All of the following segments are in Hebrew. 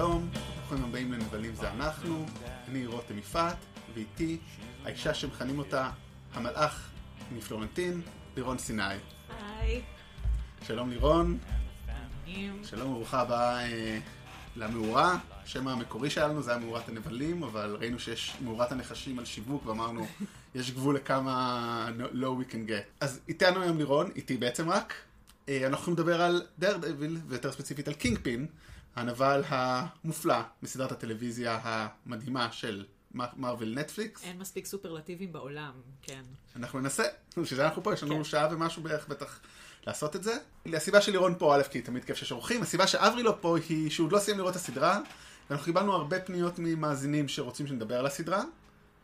שלום, ברוכים הבאים לנבלים זה אנחנו, אני רותם יפעת, ואיתי האישה שמכנים אותה המלאך מפלורנטין, לירון סיני. היי. שלום לירון. שלום וברוכה הבאה למאורה, השם המקורי שלנו זה היה מאורת הנבלים, אבל ראינו שיש מאורת הנחשים על שיווק ואמרנו יש גבול לכמה low we can get. אז איתנו היום לירון, איתי בעצם רק, אנחנו נדבר על דרדביל ויותר ספציפית על קינגפין, הנבל המופלא מסדרת הטלוויזיה המדהימה של מרוול נטפליקס. אין מספיק סופרלטיבים בעולם, כן. אנחנו ננסה, שזה אנחנו פה, יש לנו שעה ומשהו בערך בטח לעשות את זה. הסיבה שלירון פה, א', כי תמיד כיף ששורכים, הסיבה שאברי לא פה היא שהוא עוד לא סיים לראות הסדרה, ואנחנו קיבלנו הרבה פניות ממאזינים שרוצים שנדבר על הסדרה,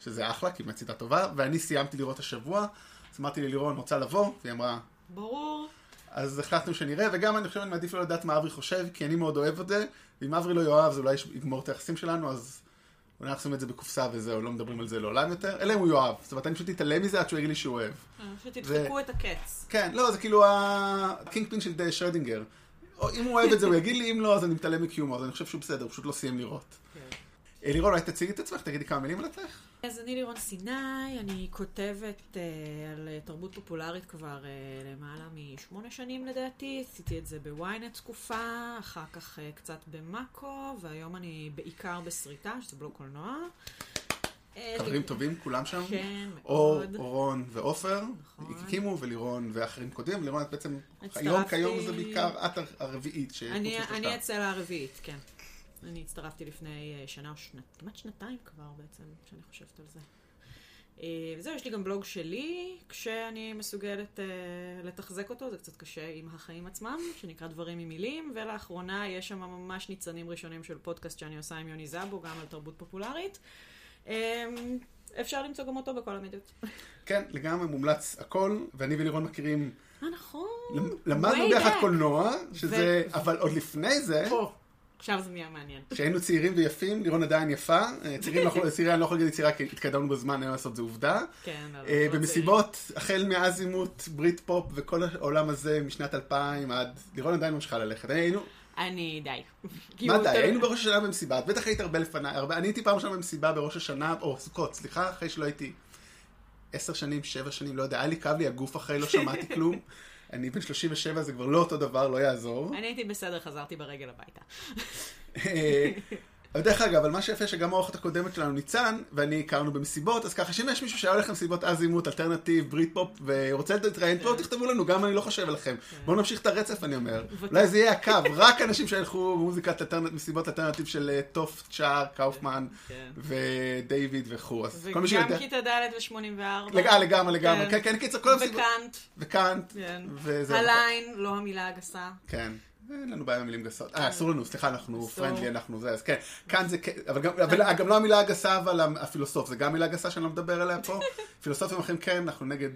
שזה אחלה, כי היא סדרה טובה, ואני סיימתי לראות השבוע, אז אמרתי ללירון, רוצה לבוא, והיא אמרה, ברור. אז החלטנו שנראה, וגם אני חושב שאני מעדיף לא לדעת מה אברי חושב, כי אני מאוד אוהב את זה, ואם אברי לא יאהב, זה אולי יגמור את היחסים שלנו, אז אנחנו שמים את זה בקופסה וזהו, לא מדברים על זה לעולם יותר, אלא אם הוא יאהב. זאת אומרת, אני פשוט אתעלם מזה עד שהוא יגיד לי שהוא אוהב. שתדחקו את הקץ. כן, לא, זה כאילו הקינגפין של שרדינגר. אם הוא אוהב את זה, הוא יגיד לי, אם לא, אז אני מתעלם מקיומו, אז אני חושב שהוא בסדר, הוא פשוט לא סיים לראות. לירון, אולי תציגי את עצמך, תגידי כמה מילים על עצמך. אז אני לירון סיני, אני כותבת על תרבות פופולרית כבר למעלה מ8 שנים לדעתי, עשיתי את זה בוויינט תקופה, אחר כך קצת במאקו, והיום אני בעיקר בסריטה, שזה בלוג קולנוע. חברים טובים, כולם שם? כן, מאוד. אורון ועופר, הקימו, ולירון ואחרים קודם, לירון את בעצם, היום כיום זה בעיקר את הרביעית. אני אצל הרביעית, כן. אני הצטרפתי לפני שנה או כמעט שנתיים כבר בעצם, שאני חושבת על זה. וזהו, יש לי גם בלוג שלי, כשאני מסוגלת לתחזק אותו, זה קצת קשה עם החיים עצמם, שנקרא דברים עם מילים, ולאחרונה יש שם ממש ניצנים ראשונים של פודקאסט שאני עושה עם יוני זאבו, גם על תרבות פופולרית. אפשר למצוא גם אותו בכל המדיות. כן, לגמרי מומלץ הכל, ואני ולירון מכירים... נכון. למדנו ביחד קולנוע, שזה... אבל עוד לפני זה... עכשיו זה נהיה מעניין. כשהיינו צעירים ויפים, לירון עדיין יפה. צעירים, אני לא יכול להגיד צעירה, כי התקדמנו בזמן, היום לעשות זה עובדה. כן, אבל... במסיבות, החל מאז עימות, בריטפופ וכל העולם הזה, משנת 2000 עד... לירון עדיין ממשיכה ללכת. אני די. מה די? היינו בראש השנה במסיבה. את בטח היית הרבה לפני, אני הייתי פעם שם במסיבה בראש השנה, או סוכות, סליחה, אחרי שלא הייתי 10 שנים, 7 שנים, לא יודע, היה לי כאב לי הגוף אחרי, לא שמעתי כלום. אני בן 37, זה כבר לא אותו דבר, לא יעזור. אני הייתי בסדר, חזרתי ברגל הביתה. דרך אגב, אבל מה שיפה שגם האורחת הקודמת שלנו ניצן, ואני הכרנו במסיבות, אז ככה שאם יש מישהו שהיה הולך למסיבות אזימות, אלטרנטיב, בריטפופ, ורוצה להתראיין פה, תכתבו לנו, גם אני לא חושב עליכם. בואו נמשיך את הרצף, אני אומר. אולי זה יהיה הקו, רק אנשים שהלכו במוזיקת מסיבות אלטרנטיב של טוף, צ'אר, קאופמן, ודייוויד וכו. וגם כיתה ד' ו-84. לגמרי. כן, קיצר, כל המסיבות. וקאנט. הליין, לא המילה הגסה. כן. אין לנו בעיה במילים גסות. אסור לנו, סליחה, אנחנו פרנדלי, אנחנו זה, אז כן. כאן זה, אבל גם לא המילה הגסה, אבל הפילוסוף, זה גם מילה גסה שאני לא מדבר עליה פה. פילוסופים אחרים, כן, אנחנו נגד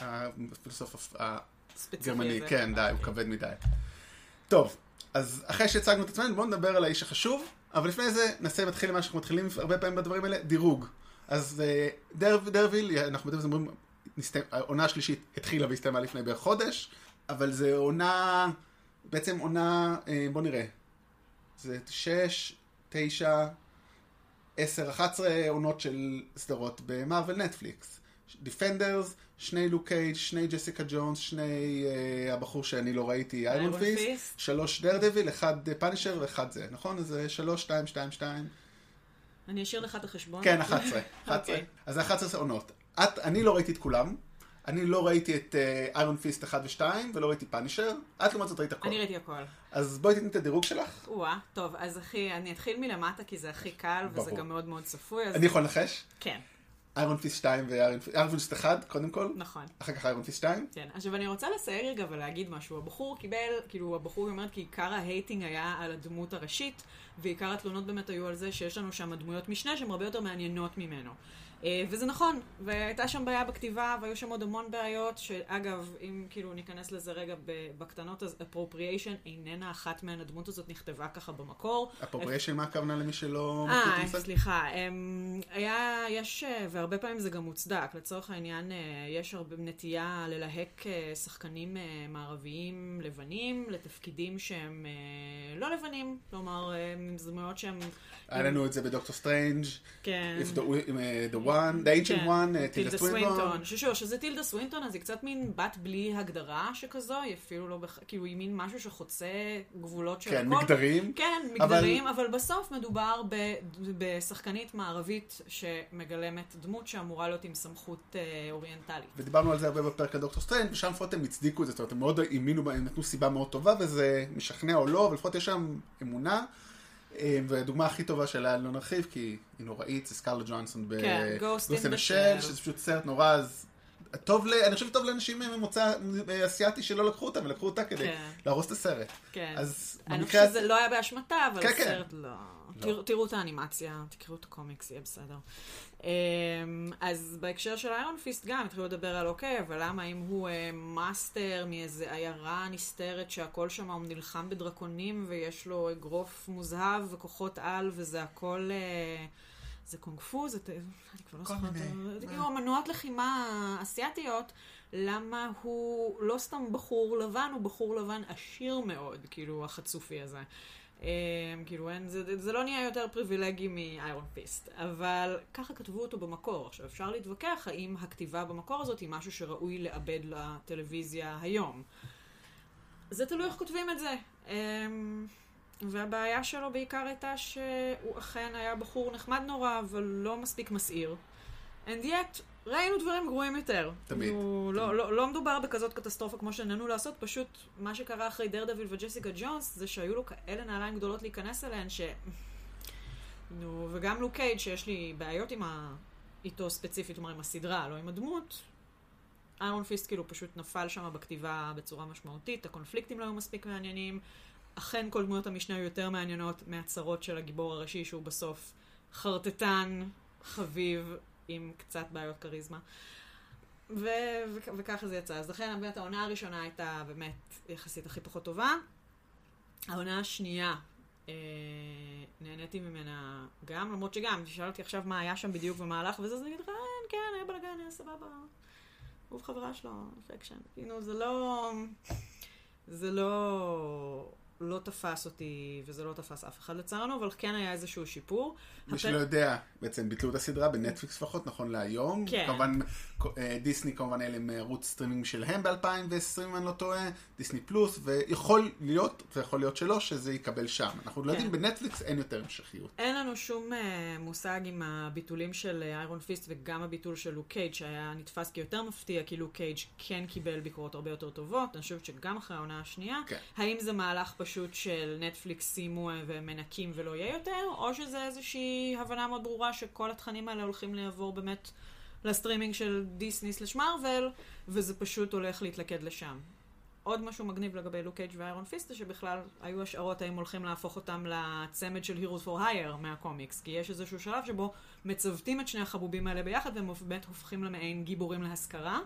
הפילוסוף הגרמני, כן, די, הוא כבד מדי. טוב, אז אחרי שהצגנו את עצמנו, בואו נדבר על האיש החשוב, אבל לפני זה נעשה להתחיל למה שאנחנו מתחילים הרבה פעמים בדברים האלה, דירוג. אז דרדביל, אנחנו בדיוק אומרים, העונה השלישית התחילה והסתיימה לפני בערך חודש, אבל זה עונה בעצם עונה, בוא נראה, זה 6, 9, 10, 11 עונות של סדרות במרוול נטפליקס. Defenders, 2 לוק קייג', 2 ג'סיקה ג'ונס, 2 הבחור שאני לא ראיתי, איירון פיסט, 3 דרדביל, 1 פאנישר ו1 זה, נכון? אז 3, 2, 2, 2. אני אשאיר לך את החשבון. כן, 11. אז זה 11 עונות. אני לא ראיתי את כולם. אני לא ראיתי את איירון פיסט 1 ו-2, ולא ראיתי פאנישר. את לעומת זאת ראית הכל. אני ראיתי הכל. אז בואי תתני את הדירוג שלך. וואה, טוב, אז אחי, אני אתחיל מלמטה, כי זה הכי קל, ברור. וזה גם מאוד מאוד צפוי. אז... אני יכול לנחש? כן. איירון פיסט 2 ואיירון פיסט 1, קודם כל. נכון. אחר כך איירון פיסט 2. כן, עכשיו אני רוצה לסער רגע ולהגיד משהו. הבחור קיבל, כאילו הבחור אומרת, כי עיקר ההייטינג היה על הדמות הראשית, ועיקר התלונות באמת היו על זה שיש לנו שם הדמויות משנה שהן הרבה יותר מעניינות ממנו. וזה נכון, והייתה שם בעיה בכתיבה, והיו שם עוד המון בעיות, שאגב, אם כאילו ניכנס לזה רגע בקטנות, אז appropriation איננה אחת מהן, הדמות הזאת נכתבה ככה במקור. appropriation מה הכוונה למי שלא מכיר את זה? סליחה, יש, והרבה פעמים זה גם מוצדק, לצורך העניין יש הרבה נטייה ללהק שחקנים מערביים לבנים, לתפקידים שהם לא לבנים, כלומר, מזמויות שהם... היה לנו את זה בדוקטור סטרנג', כן. The Ancient One, תילדה סווינטון. שזה תילדה סווינטון, אז היא קצת מין בת בלי הגדרה שכזו, היא אפילו לא, כאילו היא מין משהו שחוצה גבולות של הכל. כן, מגדרים. כן, מגדרים, אבל בסוף מדובר בשחקנית מערבית שמגלמת דמות שאמורה להיות עם סמכות אוריינטלית. ודיברנו על זה הרבה בפרק הדוקטור סטרנג' ושם לפחות הם הצדיקו את זה, זאת אומרת, הם מאוד האמינו בהם, הם נתנו סיבה מאוד טובה וזה משכנע או לא, אבל לפחות יש שם אמונה. והדוגמה הכי טובה שלה לא נרחיב, כי היא נוראית, זה סקרלט ג'והנסון בגוסט אין דה של, שזה פשוט סרט נורא, אז אני חושב טוב לאנשים ממוצא אסיאתי שלא לקחו אותה, ולקחו אותה כדי להרוס את הסרט. אני חושב שזה לא היה באשמתה, אבל הסרט לא. תראו את האנימציה, תקראו את הקומיקס, יהיה בסדר. אז בהקשר של איירון פיסט גם התחילו לדבר על אוקיי, אבל למה אם הוא מאסטר מאיזה עיירה נסתרת שהכל שם הוא נלחם בדרקונים ויש לו אגרוף מוזהב וכוחות על וזה הכל זה קונג פו, זה כבר לא ספרת, זה כאילו אמנויות לחימה אסיאטיות, למה הוא לא סתם בחור לבן, הוא בחור לבן עשיר מאוד, כאילו החצופי הזה. כאילו זה לא נהיה יותר פריבילגי מאיירון פיסט, אבל ככה כתבו אותו במקור. עכשיו אפשר להתווכח האם הכתיבה במקור הזאת היא משהו שראוי לאבד לטלוויזיה היום. זה תלוי איך כותבים את זה. והבעיה שלו בעיקר הייתה שהוא אכן היה בחור נחמד נורא, אבל לא מספיק מסעיר. And yet, ראינו דברים גרועים יותר. תמיד. לא מדובר בכזאת קטסטרופה כמו שננו לעשות, פשוט מה שקרה אחרי דרדביל וג'סיקה ג'ונס, זה שהיו לו כאלה נעליים גדולות להיכנס אליהן, וגם לוק קייג' שיש לי בעיות איתו ספציפית, כלומר עם הסדרה, לא עם הדמות, איירון פיסט כאילו פשוט נפל שם בכתיבה בצורה משמעותית, הקונפליקטים לא היו מספיק מעניינים, אכן כל דמויות המשנה היו יותר מעניינות מהצרות של הגיבור הראשי, שהוא בסוף חרטטן, חביב, עם קצת בעיות קריזמה. וככה זה יצא. אז לכן, באמת, העונה הראשונה הייתה באמת יחסית הכי פחות טובה. העונה השנייה, נהניתי ממנה גם, למרות שגם, תשאל אותי עכשיו מה היה שם בדיוק ומה הלך, וזה נגיד, כן, היה בלגן, היה סבבה. הוא וחברה שלו, פקשן. כאילו, זה לא תפס אותי, וזה לא תפס אף אחד לצערנו, אבל כן היה איזשהו שיפור. מי שלא יודע, בעצם ביטלו את הסדרה בנטפליקס פחות, נכון להיום. כן. כמובן, דיסני כמובן אלה עם ערוץ סטרימינג שלהם ב-2020, אני לא טועה, דיסני פלוס, ויכול להיות, ויכול להיות שלא, שזה יקבל שם. אנחנו לא יודעים, בנטפליקס אין יותר המשכיות. אין לנו שום מושג עם הביטולים של איירון פיסט, וגם הביטול של לוק קייג' שהיה נתפס כיותר מפתיע, כי לוק קייג' כן קיבל ביקורות הרבה יותר טובות. אני חושבת שגם אחרי העונה השנייה, האם זה מהלך פשוט של נטפליקס שימו ומנקים ולא יהיה יותר, או שזה איזושהי הבנה מאוד ברורה שכל התכנים האלה הולכים לעבור באמת לסטרימינג של דיסני/מרוול, וזה פשוט הולך להתלכד לשם. עוד משהו מגניב לגבי לוק קייג' ואיירון פיסט, שבכלל היו השערות האם הולכים להפוך אותם לצמד של Heroes for Hire מהקומיקס, כי יש איזשהו שלב שבו מצוותים את שני החבובים האלה ביחד, והם באמת הופכים למעין גיבורים להשכרה.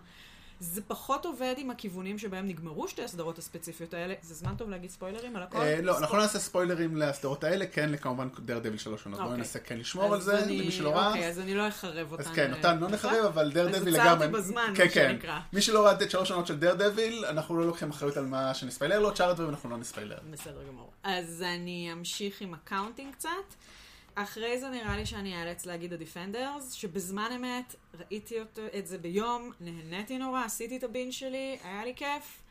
זה פחות עובד עם הכיוונים שבהם נגמרו שתי הסדרות הספציפיות האלה. זה זמן טוב להגיד ספוילרים על הכל? לא, אנחנו לא נעשה ספוילרים להסדרות האלה, כן, כמובן דרדביל 3 עונות. בואו ננסה כן לשמור על זה, למי שלא ראה. אוקיי, אז אני לא אחרב אותן. אז כן, אותן לא נחרב, אבל דרדביל לגמרי... אז עצרתי בזמן, מה שנקרא. מי שלא ראה את 3 עונות של דרדביל, אנחנו לא לוקחים אחריות על מה שנספיילר לו, שאר הדברים אנחנו לא נספיילר. בסדר גמור. אז אני אמשיך עם הקאונטינג קצת. אחרי זה נראה לי שאני אאלץ להגיד הדפנדרס, שבזמן אמת ראיתי את זה ביום, נהניתי נורא, עשיתי את הבין שלי, היה לי כיף,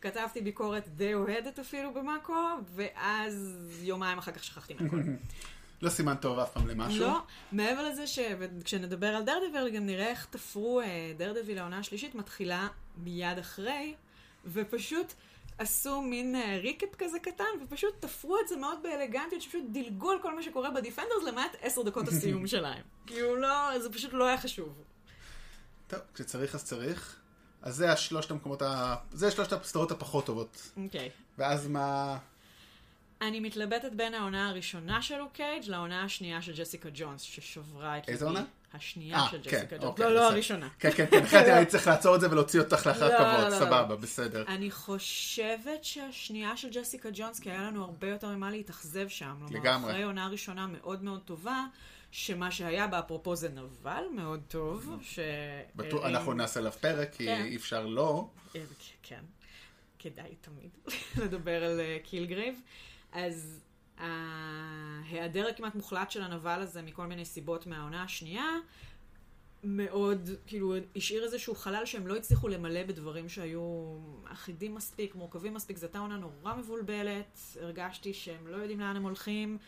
כתבתי ביקורת די אוהדת אפילו במקו, ואז יומיים אחר כך שכחתי מהכל. לא סימן טוב אף פעם למשהו. לא, מעבר לזה שכשנדבר על דרדביל, גם נראה איך תפרו דרדביל העונה השלישית, מתחילה מיד אחרי, ופשוט... עשו מין ריקאפ כזה קטן, ופשוט תפרו את זה מאוד באלגנטיות, שפשוט דילגו על כל מה שקורה בדיפנדרס, למעט 10 דקות הסיום שלהם. כאילו לא, זה פשוט לא היה חשוב. טוב, כשצריך אז צריך. אז זה השלושת המקומות, זה השלושת הסדרות הפחות טובות. אוקיי. ואז מה... אני מתלבטת בין העונה הראשונה של לוק קייג' לעונה השנייה של ג'סיקה ג'ונס, ששברה את... איזה עונה? השנייה של ג'סיקה ג'ונס. לא, לא הראשונה. כן, כן, כן. חייתי, אני צריך לעצור את זה ולהוציא אותך לאחר כבוד. סבבה, בסדר. אני חושבת שהשנייה של ג'סיקה ג'ונס, כי היה לנו הרבה יותר ממה להתאכזב שם. לגמרי. אחרי עונה ראשונה מאוד מאוד טובה, שמה שהיה באפרופו זה נבל מאוד טוב. אנחנו נעשה עליו פרק, כי אי אפשר לא. כן. כדאי תמיד לדבר על קילגרייב. אז ההיעדר הכמעט מוחלט של הנבל הזה מכל מיני סיבות מהעונה השנייה מאוד, כאילו, השאיר איזשהו חלל שהם לא הצליחו למלא בדברים שהיו אחידים מספיק, מורכבים מספיק. זו הייתה עונה נורא מבולבלת, הרגשתי שהם לא יודעים לאן הם הולכים,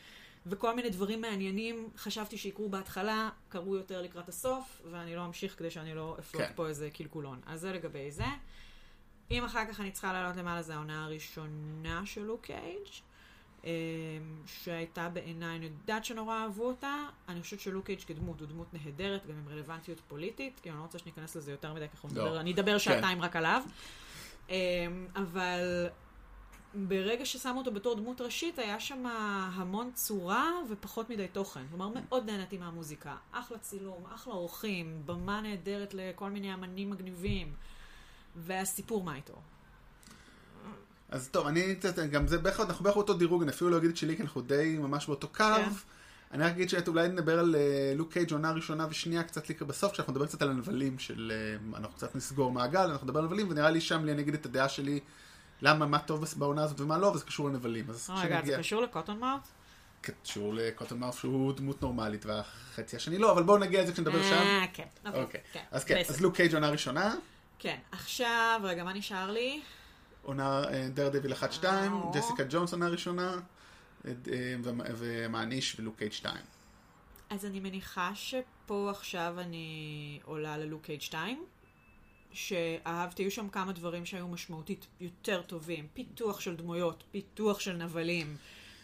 וכל מיני דברים מעניינים חשבתי שיקרו בהתחלה, קרו יותר לקראת הסוף, ואני לא אמשיך כדי שאני לא אפלוט פה איזה קלקולון. אז זה לגבי זה. אם אחר כך אני צריכה לעלות למעלה, זו העונה הראשונה של לוק קייג' שהייתה בעיניי, אני יודעת שנורא אהבו אותה. אני חושבת שלוק קייג' כדמות הוא דמות נהדרת, גם עם רלוונטיות פוליטית, כי אני לא רוצה שניכנס לזה יותר מדי, ככה אני אדבר שעתיים רק עליו. אבל ברגע ששמו אותו בתור דמות ראשית, היה שם המון צורה ופחות מדי תוכן. כלומר, מאוד נהנתי מהמוזיקה, אחלה צילום, אחלה אורחים, במה נהדרת לכל מיני אמנים מגניבים, והסיפור מה איתו. אז טוב, אני גם זה, אנחנו באחר אותו דירוג, אני אפילו לא אגיד את שלי, כי אנחנו די ממש באותו קו. אני רק אגיד שאולי נדבר על לוק קייג' עונה ראשונה ושנייה, קצת לקראת בסוף, כשאנחנו נדבר קצת על הנבלים, אנחנו קצת נסגור מעגל, אנחנו נדבר על הנבלים, ונראה לי שם, אני אגיד את הדעה שלי, למה, מה טוב בעונה הזאת ומה לא, וזה קשור לנבלים. זה קשור לקוטון מאוט? קשור לקוטון מאוט, שהוא דמות נורמלית, והחצי השני לא, אבל בואו נגיע לזה כשנדבר שם. כן, אז לוק קייג' עונה ראשונה. כן, עכשיו, רגע, מה נשאר לי? עונה דרדביל 1-2, ג'סיקה ג'ונס עונה ראשונה, ומעניש ולוק קייג' 2. אז אני מניחה שפה עכשיו אני עולה ללוק קייג' 2, שאהבתי, היו שם כמה דברים שהיו משמעותית יותר טובים, פיתוח של דמויות, פיתוח של נבלים,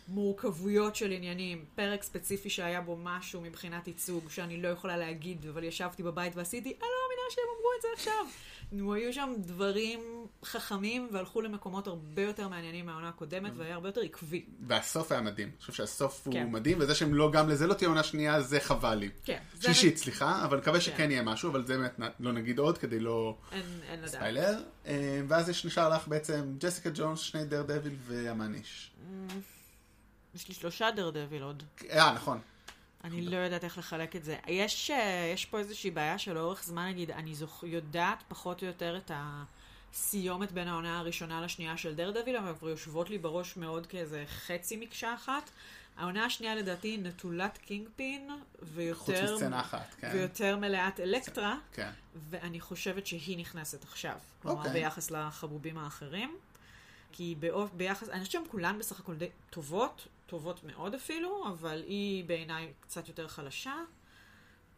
מורכבויות של עניינים, פרק ספציפי שהיה בו משהו מבחינת ייצוג, שאני לא יכולה להגיד, אבל ישבתי בבית ועשיתי, אלא מינה שהם אמרו את זה עכשיו. היו שם דברים חכמים, והלכו למקומות הרבה יותר מעניינים מהעונה הקודמת, והיה הרבה יותר עקבי. והסוף היה מדהים. אני חושב שהסוף הוא מדהים, וזה שהם לא, גם לזה לא תהיה עונה שנייה, זה חבל לי. שישית, סליחה, אבל מקווה שכן יהיה משהו, אבל זה לא נגיד עוד, כדי לא... אין לדעת. ספיילר. ואז יש נשאר לך בעצם ג'סיקה ג'ונס, שני דרדביל והמעניש. יש לי 3 דרדביל עוד. נכון. אני לא יודעת איך לחלק את זה. יש פה איזושהי בעיה של אורך זמן, נגיד, אני יודעת פחות או יותר את הסיומת בין העונה הראשונה לשנייה של דרדביל, אבל כבר יושבות לי בראש מאוד כאיזה חצי מקשה אחת. העונה השנייה לדעתי נטולת קינגפין, ויותר מלאת אלקטרה, ואני חושבת שהיא נכנסת עכשיו, כלומר ביחס לחבובים האחרים. כי ביחס, אני חושבת שהן כולן בסך הכל די טובות, טובות מאוד אפילו, אבל היא בעיניי קצת יותר חלשה.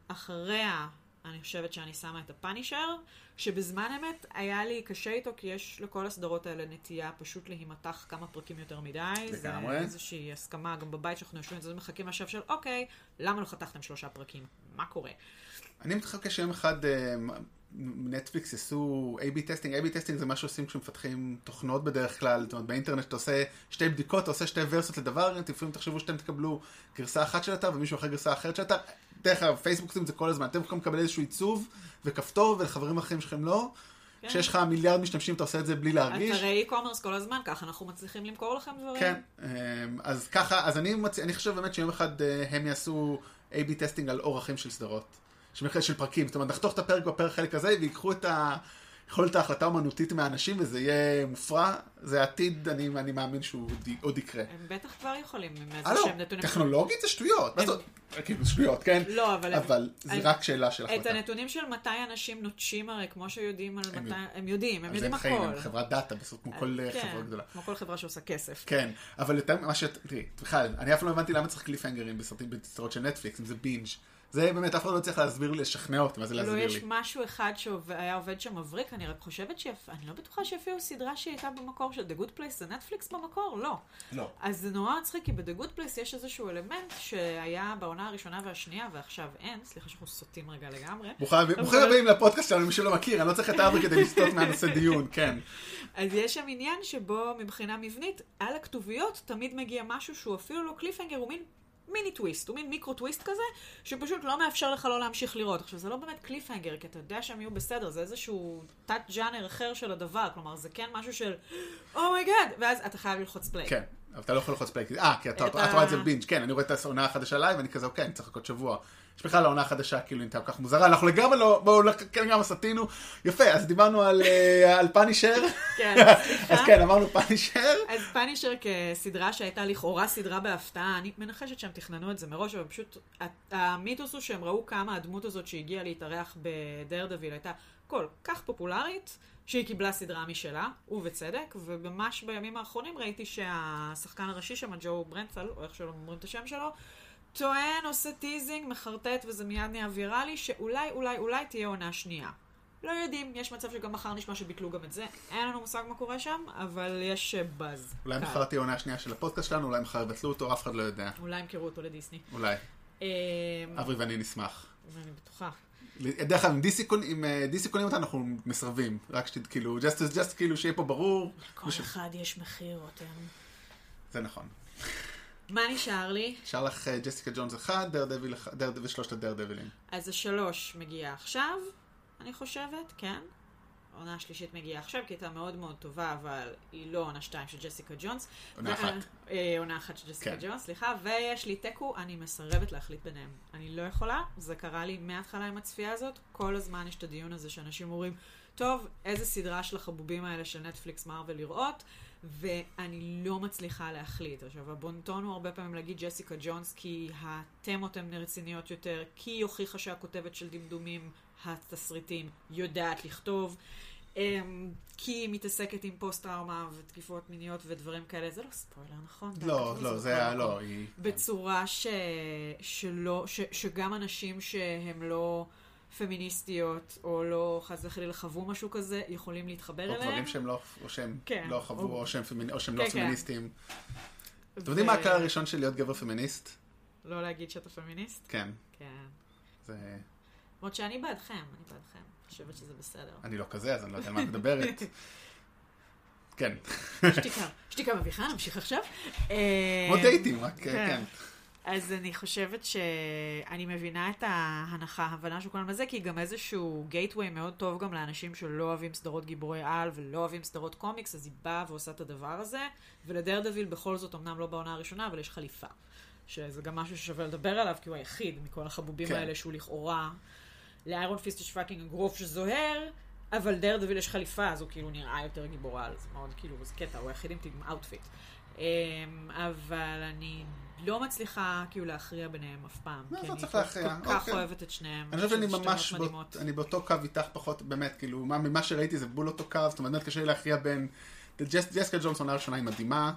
אחריה, אני חושבת שאני שמה את הפאנישר, שבזמן אמת היה לי קשה איתו, כי יש לכל הסדרות האלה נטייה פשוט להימתח כמה פרקים יותר מדי. זה איזושהי הסכמה גם בבית שאנחנו יושבים את זה, מחכים לשב של, אוקיי, למה לא חתכתם 3 פרקים? מה קורה? אני מתחכה שיום אחד... נטפליקס עשו A-B טסטינג. A-B טסטינג זה מה שעושים כשמפתחים תוכנות בדרך כלל, זאת אומרת באינטרנט אתה עושה 2 בדיקות, אתה עושה 2 ורסות לדבר, אתם לפעמים תחשבו שאתם תקבלו גרסה אחת של אתר ומישהו אחרי גרסה אחרת של אתר, דרך כלל פייסבוק זה כל הזמן, אתם יכולים לקבל איזשהו עיצוב וכפתור ולחברים אחרים שלכם לא, כשיש לך מיליארד משתמשים אתה עושה את זה בלי להרגיש. אתרי e-commerce כל הזמן, ככה אנחנו מצליחים למכור לכם דברים. כן, אז ככה, אז אני חושב באמת שיום אחד הם יעשו A-B טסטינג על אורחים של סדרות. של פרקים, זאת אומרת, נחתוך את הפרק בפרק חלק הזה ויקחו את יכולת ההחלטה האמנותית מהאנשים וזה יהיה מופרע, זה עתיד, אני מאמין שהוא עוד יקרה. הם בטח כבר יכולים, טכנולוגית זה שטויות, כאילו שטויות, כן? לא, אבל זה רק שאלה של החלטה. את הנתונים של מתי אנשים נוטשים הרי, כמו שיודעים על מתי, הם יודעים הכל. הם חברת דאטה, כמו כל חברה גדולה. כמו כל חברה שעושה כסף. כן, אבל תראי, אני אף לא הבנתי למה צריך קליפהנגרים בסדרות של נטפליקס, אם זה בינג'. זה באמת, אף אחד לא צריך להסביר, לשכנע אותי, מה זה להסביר לי. לא, יש משהו אחד שהיה עובד שם מבריק, אני רק חושבת אני לא בטוחה שאפילו סדרה שהייתה במקור של The Good Place, זה נטפליקס במקור, לא. לא. אז זה נורא מצחיק, כי ב-The Good Place יש איזשהו אלמנט שהיה בעונה הראשונה והשנייה, ועכשיו אין, סליחה שאנחנו סוטים רגע לגמרי. ברוכים הבאים לפודקאסט שלנו, מי שלא מכיר, אני לא צריך את אברי כדי לסטות מהנושא דיון, כן. אז יש שם עניין שבו מבחינה מבנית, על הכתוביות תמיד מגיע משהו שהוא אפילו לא קליפהנגר, הוא מין מיני טוויסט, הוא מין מיקרו טוויסט כזה, שפשוט לא מאפשר לך לא להמשיך לראות. עכשיו, זה לא באמת קליפהנגר, כי אתה יודע שהם יהיו בסדר, זה איזשהו תת ג'אנר אחר של הדבר, כלומר, זה כן משהו של, "Oh my God!" ואז אתה חייב ללחוץ פליי. כן, אבל אתה לא יכול ללחוץ פליי, כי אתה רואה את זה בינג'. כן, אני רואה את העונה החדשה עליי, ואני כזה, "אוקיי, אני צריך לחכות שבוע." יש בכלל העונה החדשה, כאילו, נתאב כך מוזרה. אנחנו לגמרי לא, בואו, כן, גם הסתינו. יפה, אז דיברנו על פאנישר. כן, סליחה. אז כן, אמרנו פאנישר. אז פאנישר כסדרה שהייתה לכאורה סדרה בהפתעה, אני מנחשת שהם תכננו את זה מראש, אבל פשוט, המיתוס הוא שהם ראו כמה הדמות הזאת שהגיעה להתארח בדרדוויל, הייתה כל כך פופולרית, שהיא קיבלה סדרה משלה, ובצדק, וממש בימים האחרונים ראיתי שהשחקן הראשי שם, ג'ו ברנצל, או איך שלא אומרים את השם שלו, טוען, עושה טיזינג, מחרטט, וזה מיד נהיה ויראלי, שאולי, אולי, אולי תהיה עונה שנייה. לא יודעים, יש מצב שגם מחר נשמע שביטלו גם את זה. אין לנו מושג מה קורה שם, אבל יש בז. אולי מחר תהיה עונה שנייה של הפודקאסט שלנו, אולי מחר יבטלו אותו, אף אחד לא יודע. אולי הם קראו אותו לדיסני. אולי. אברי ואני נשמח. אני בטוחה. דרך כלל, אם דיסי קונים אותה, אנחנו מסרבים. רק שתדכילו, just כאילו שיהיה פה ברור. לכל אחד יש מחיר יותר. זה נכון. מה נשאר לי? נשאר לך ג'סיקה ג'ונס 1, דרדוויל 3 הדרדווילים. אז ה-3 מגיעה עכשיו, אני חושבת, כן. עונה השלישית מגיעה עכשיו, כי הייתה מאוד מאוד טובה, אבל היא לא עונה 2 של ג'סיקה ג'ונס. עונה 1. עונה 1 של ג'סיקה ג'ונס, סליחה. ויש לי תיקו, אני מסרבת להחליט ביניהם. אני לא יכולה, זה קרה לי מההתחלה עם הצפייה הזאת. כל הזמן יש את הדיון הזה שאנשים אומרים, טוב, איזה סדרה של החבובים האלה של נטפליקס, מארוול לראות. ואני לא מצליחה להחליט. עכשיו, הבונטון הוא הרבה פעמים להגיד ג'סיקה ג'ונס, כי התמות הן רציניות יותר, כי היא הוכיחה שהכותבת של דמדומים התסריטים יודעת לכתוב, כי היא מתעסקת עם פוסט-טראומה ותקיפות מיניות ודברים כאלה. זה לא ספוילר, נכון? לא, זה היה לא. בצורה שגם אנשים שהם לא פמיניסטיות, או לא חס וחלילה חוו משהו כזה, יכולים להתחבר אליהם. או דברים שהם לא חוו, או שהם לא פמיניסטים. אתם יודעים מה הכלל הראשון של להיות גבר פמיניסט? לא להגיד שאתה פמיניסט? כן. למרות שאני בעדכם, אני חושבת שזה בסדר. אני לא כזה, אז אני לא יודע מה את מדברת. כן. שתיקה מביכה, נמשיך עכשיו. כמו דייטים, רק כן. אז אני חושבת שאני מבינה את ההבנה של כולם לזה, כי גם איזשהו גייטווי מאוד טוב גם לאנשים שלא אוהבים סדרות גיבורי על ולא אוהבים סדרות קומיקס, אז היא באה ועושה את הדבר הזה, ולדרדוויל בכל זאת אמנם לא בעונה הראשונה, אבל יש חליפה, שזה גם משהו ששווה לדבר עליו, כי הוא היחיד מכל החבובים כן. האלה שהוא לכאורה, לאיירון פיסט יש פאקינג אגרוף שזוהר, אבל דרדוויל יש חליפה, אז הוא כאילו נראה יותר גיבור על, זה מאוד כאילו, זה קטע, הוא היחיד עם אאוטפיט. אבל אני לא מצליחה כאילו להכריע ביניהם אף פעם, כי אני כל כך אוהבת את שניהם. אני חושב שאני באותו קו איתך פחות, באמת, כאילו, ממה שראיתי זה בול אותו קו, זאת אומרת, קשה לי להכריע בין, ג'סיקה ג'ונס עונה הראשונה היא מדהימה,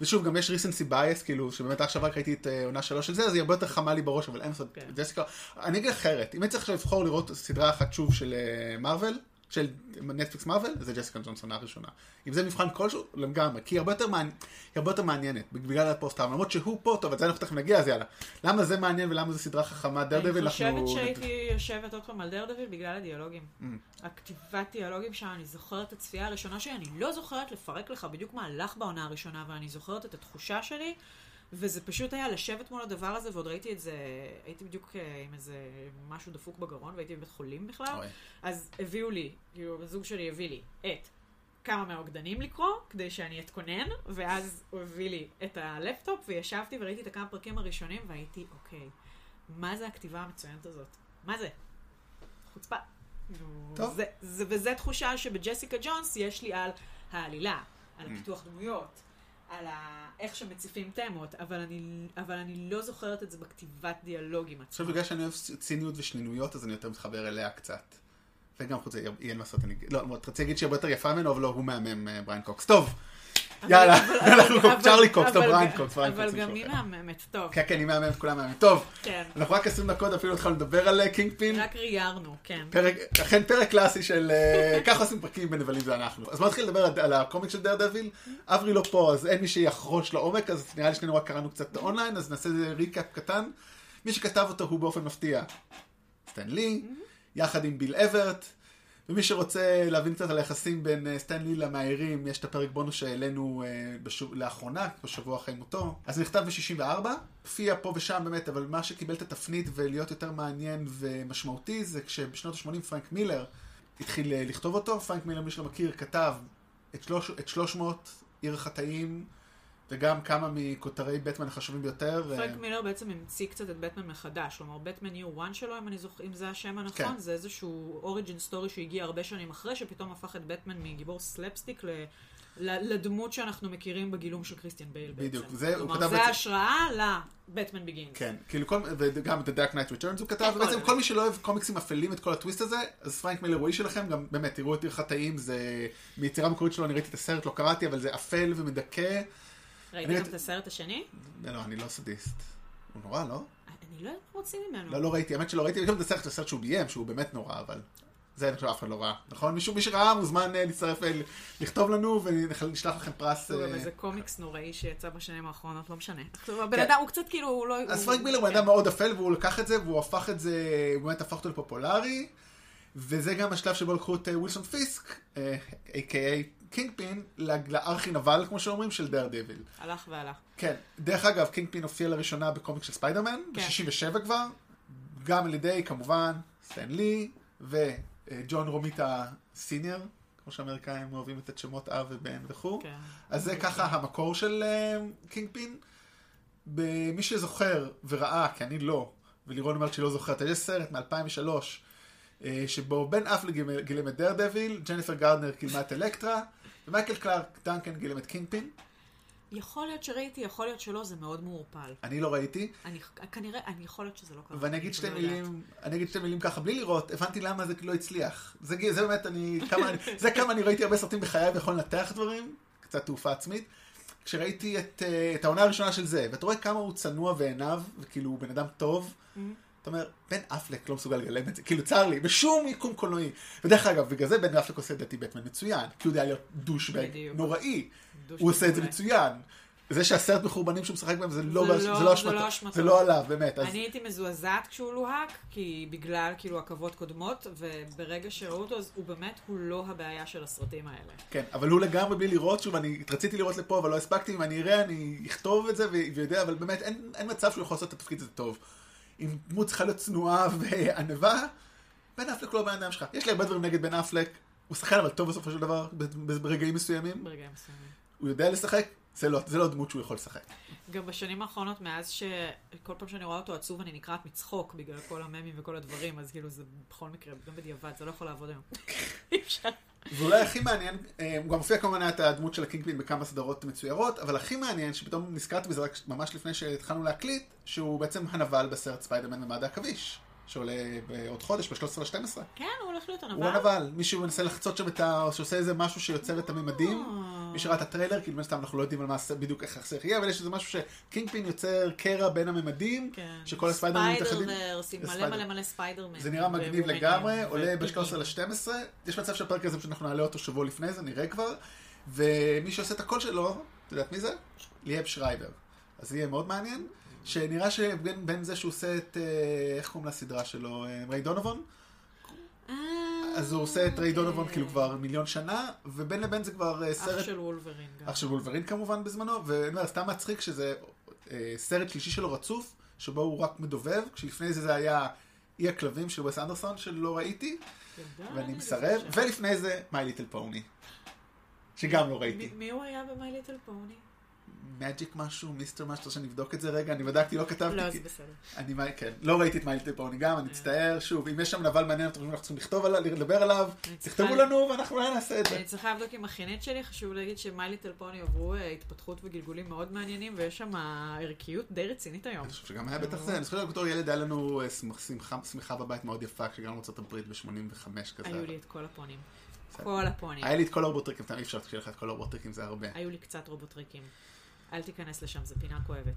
ושוב, גם יש recency bias, כאילו, שבאמת עכשיו רק ראיתי את עונה 3 של זה, אז היא הרבה יותר חמה לי בראש, אבל אין סוד, ג'סיקה, אני אגיד אחרת, אם אני צריך לבחור לראות סדרה אחת שוב של מארוול, של נטפליקס מארוול, זה ג'סיקה ג'ונס עונה הראשונה. אם זה מבחן כלשהו, לגמרי, כי היא הרבה יותר מעניינת, בגלל הפוסט-טראומה, למרות שהוא פה, טוב, את זה אנחנו תכף נגיע, אז יאללה. למה זה מעניין ולמה זה סדרה חכמה, דרדוויל, אנחנו... אני חושבת שהייתי יושבת עוד פעם על דרדוויל בגלל הדיאלוגים. הכתיבת דיאלוגים שאני זוכרת את הצפייה הראשונה שלי, אני לא זוכרת לפרק לך בדיוק מה הלך בעונה הראשונה, אבל אני זוכרת את התחושה שלי, וזה פשוט היה לשבת מול הדבר הזה, ועוד ראיתי את זה, הייתי בדיוק עם איזה משהו דפוק בגרון, והייתי בבית חולים בכלל, אז הביאו לי, כאילו, הזוג שלי הביא לי את כמה מהאוגדנים לקרוא, כדי שאני אתכונן, ואז הוא הביא לי את הלפטופ, וישבתי וראיתי את הכמה פרקים הראשונים, והייתי, אוקיי, מה זה הכתיבה המצוינת הזאת? מה זה? חוצפה. וזה תחושה שבג'סיקה ג'ונס יש לי על העלילה, על פיתוח דמויות, על איך שמציפים תמות, אבל אני לא זוכרת את זה בכתיבת דיאלוגים. אני חושב בגלל שאני אוהב ציניות ושנינויות, אז אני יותר מתחבר אליה קצת. וגם חוץ, היא אין מסות, אני... לא, אתה רוצה להגיד שהיא הרבה יותר יפה ממנו, אבל לא, הוא מהמם בריין קוקס. טוב, יאללה, צ'רלי קוקס, טוב, בריין קוקס. אבל גם היא מהממת, טוב. כן, כן, היא מהממת, כולם מהממת. טוב, אנחנו רק 20 דקות, אפילו התחלנו לדבר על קינג פין. רק ריירנו, כן. אכן פרק קלאסי של ככה עושים פרקים בנבלים זה אנחנו. אז בוא נתחיל לדבר על הקומיק של דרדוויל. אברי לא פה, אז אין מי שיחרוש לעומק, אז נראה לי שנינו רק קראנו קצת אונליין, אז נעשה ריקאפ קטן. מי שכתב אותו הוא באופן מפתיע, סטן לי, יחד עם ביל אברט, ומי שרוצה להבין קצת על היחסים בין סטן לי למאיירים, יש את הפרק בונוס שהעלינו לאחרונה, בשבוע אחרי מותו. אז נכתב ב-64, הופיע פה ושם באמת, אבל מה שקיבל את התפנית ולהיות יותר מעניין ומשמעותי, זה כשבשנות ה-80 פרנק מילר התחיל לכתוב אותו. פרנק מילר, מי שלא מכיר, כתב את 300 עיר חטאים, וגם כמה מכותרי בטמן החשובים ביותר. פרנק מילר בעצם המציא קצת את בטמן מחדש, כלומר בטמן Year One שלו, אם זה השם הנכון, כן. זה איזשהו אוריג'ין סטורי שהגיע הרבה שנים אחרי, שפתאום הפך את בטמן מגיבור סלפסטיק לדמות שאנחנו מכירים בגילום של קריסטיאן בייל בדיוק. בעצם. זה, כלומר, זה ההשראה לבטמן בגינס. כן, כאילו כל, וגם את The Dark Knight Returns הוא כתב, ובעצם כל מי שלא אוהב קומיקסים אפלים את כל הטוויסט הזה, אז פרנק מילר רואי שלכם, גם באמת, תראו את עיר חטאים, זה מיצירה מקורית שלו, אני ראיתי את הסרט, לא קראתי, אבל זה אפל ומדכא. ראיתם את הסרט השני? לא, אני לא סדיסט. הוא נורא, לא? אני לא רוצים ממנו. לא, לא ראיתי, האמת שלא ראיתי. ראיתם את הסרט שהוא ביים, שהוא באמת נורא, אבל זה אני חושב אף אחד לא ראה. נכון? מי שראה מוזמן להצטרף, לכתוב לנו ונשלח לכם פרס. הוא גם איזה קומיקס נוראי שיצא בשנים האחרונות, לא משנה. הבן אדם הוא קצת כאילו... אז פרנק מילר הוא אדם מאוד אפל, והוא לקח את זה, והוא הפך את זה, הוא באמת הפך אותו לפופולרי, וזה גם השלב שבו לקחו את ווילסון פיסק, a.k.a. קינגפין, לארכי נבל, כמו שאומרים, של דארדביל. הלך והלך. כן. דרך אגב, קינגפין הופיע לראשונה בקומיק של ספיידרמן, ב-67 כבר, גם על ידי, כמובן, סטן לי, וג'ון רומיטה סיניור, כמו שהאמריקאים אוהבים את שמות אב ובן וכו'. אז זה ככה המקור של קינגפין. מי שזוכר וראה, כי אני לא, ולירון אומרת שלא זוכרת, יש סרט מ-2003, שבו בן אפלק גילם את דארדביל, ג'ניפר גארדנר גילמה את אלקטרה, ומייקל קלארק דנקן גילם את קינגפין. יכול להיות שראיתי, יכול להיות שלא, זה מאוד מעורפל. אני לא ראיתי. כנראה, אני יכול להיות שזה לא קרה. ואני אגיד שתי מילים, ככה, בלי לראות, הבנתי למה זה לא הצליח. זה באמת, זה כמה אני ראיתי הרבה סרטים בחיי ויכול לנתח דברים, קצת תעופה עצמית, כשראיתי את העונה הראשונה של זה, ואתה רואה כמה הוא צנוע ועיניו, וכאילו הוא בן אדם טוב, אתה אומר, בן אפלק לא מסוגל לגלם את זה, כאילו צר לי, בשום יקום קולנועי. ודרך אגב, בגלל זה בן אפלק עושה את דתי בטמן מצוין, כי הוא יודע להיות דושבג נוראי. הוא עושה את זה מצוין. זה שהסרט מחורבנים שהוא משחק בהם, זה לא אשמתו. זה לא עליו, באמת. אני הייתי מזועזעת כשהוא לוהק, כי בגלל כאילו עכבות קודמות, וברגע שראו אותו, הוא באמת, הוא לא הבעיה של הסרטים האלה. כן, אבל הוא לגמרי בלי לראות, שוב, אני רציתי לראות לפה, אבל לא הספקתי, אם אני אראה, אני אכתוב את זה ויודע, אבל באמת, אין מצב שהוא יכול לעשות את התפקיד הזה טוב. אם דמות צריכה להיות צנועה וענבה, בן אפלק לא בעיניים שלך. יש לי הרבה דברים נגד בן אפלק, הוא שחקן אבל טוב בסופו של דבר, ברגעים מסוימים. ברגעים מסוימים. הוא יודע לשחק, זה לא דמות שהוא יכול לשחק. גם בשנים האחרונות, מאז שכל פעם שאני רואה אותו עצוב, אני נקראת מצחוק בגלל כל הממים וכל הדברים, אז כאילו זה בכל מקרה, גם בדיעבד, זה לא יכול לעבוד היום. אי אפשר. ואולי הכי מעניין, הוא גם הופיע כמובן את הדמות של הקינגפין בכמה סדרות מצוירות, אבל הכי מעניין שפתאום נזכרתי בזה רק ממש לפני שהתחלנו להקליט, שהוא בעצם הנבל בסרט ספיידרמן במעדה הכביש, שעולה בעוד חודש, ב-13-12. כן, הוא הולך להיות הנבל. הוא הנבל, מישהו מנסה לחצות שם, שעושה איזה משהו שיוצר את הממדים, מי שראה את הטריילר, כאילו סתם אנחנו לא יודעים על מה בדיוק איך זה יהיה, אבל יש איזה משהו שקינגפין יוצר קרע בין הממדים, שכל הספיידרמן מתאחדים. מלא ספיידרמן. זה נראה מגניב לגמרי, עולה ב-13-12, יש מצב שהפרק הזה שאנחנו נעלה אותו שבוע לפני זה, נראה כבר, ומי שעושה את הקול שלו, אתה יודעת מי זה? ליאב שרייבר. אז יהיה מאוד מעניין, שנראה שבין זה שהוא עושה את, איך קוראים לסדרה שלו, ריי דונובון, אז הוא עושה את ריי דונובון כאילו כבר מיליון שנה, ובין לבין זה כבר סרט... אח של וולברין. אח של וולברין כמובן בזמנו, ואני אומר, סתם מצחיק שזה סרט שלישי שלו רצוף, שבו הוא רק מדובב, כשלפני זה היה אי הכלבים של ווס אנדרסון, שלא ראיתי, ואני מסרב, ולפני זה מיי ליטל פוני, שגם לא ראיתי. מי הוא היה במיי ליטל פוני? מג'יק משהו, מיסטר משהו, שנבדוק את זה רגע, אני בדקתי, לא כתבתי. לא, זה בסדר. כן, לא ראיתי את מיי ליטל פוני גם, אני מצטער, שוב, אם יש שם נבל מעניין, אנחנו צריכים לכתוב עליו, לדבר עליו, תכתבו לנו ואנחנו לא נעשה את זה. אני צריכה לבדוק עם החינית שלי, חשוב להגיד שמיי ליטל פוני עברו התפתחות וגלגולים מאוד מעניינים, ויש שם ערכיות די רצינית היום. אני חושב שגם היה בטח זה, אני חושב שבתור ילד היה לנו שמחה בבית מאוד יפה, כשגרנו לצאת הברית ב-85 כזה. היו לי את כל הפונים. כל הפונים. היה לי את כל הרובוטריקים, אתם אי אפשר תקשיב לך את כל הרובוטריקים, זה הרבה. היו לי קצת רובוטריקים. אל תיכנס לשם, זה פינה כואבת.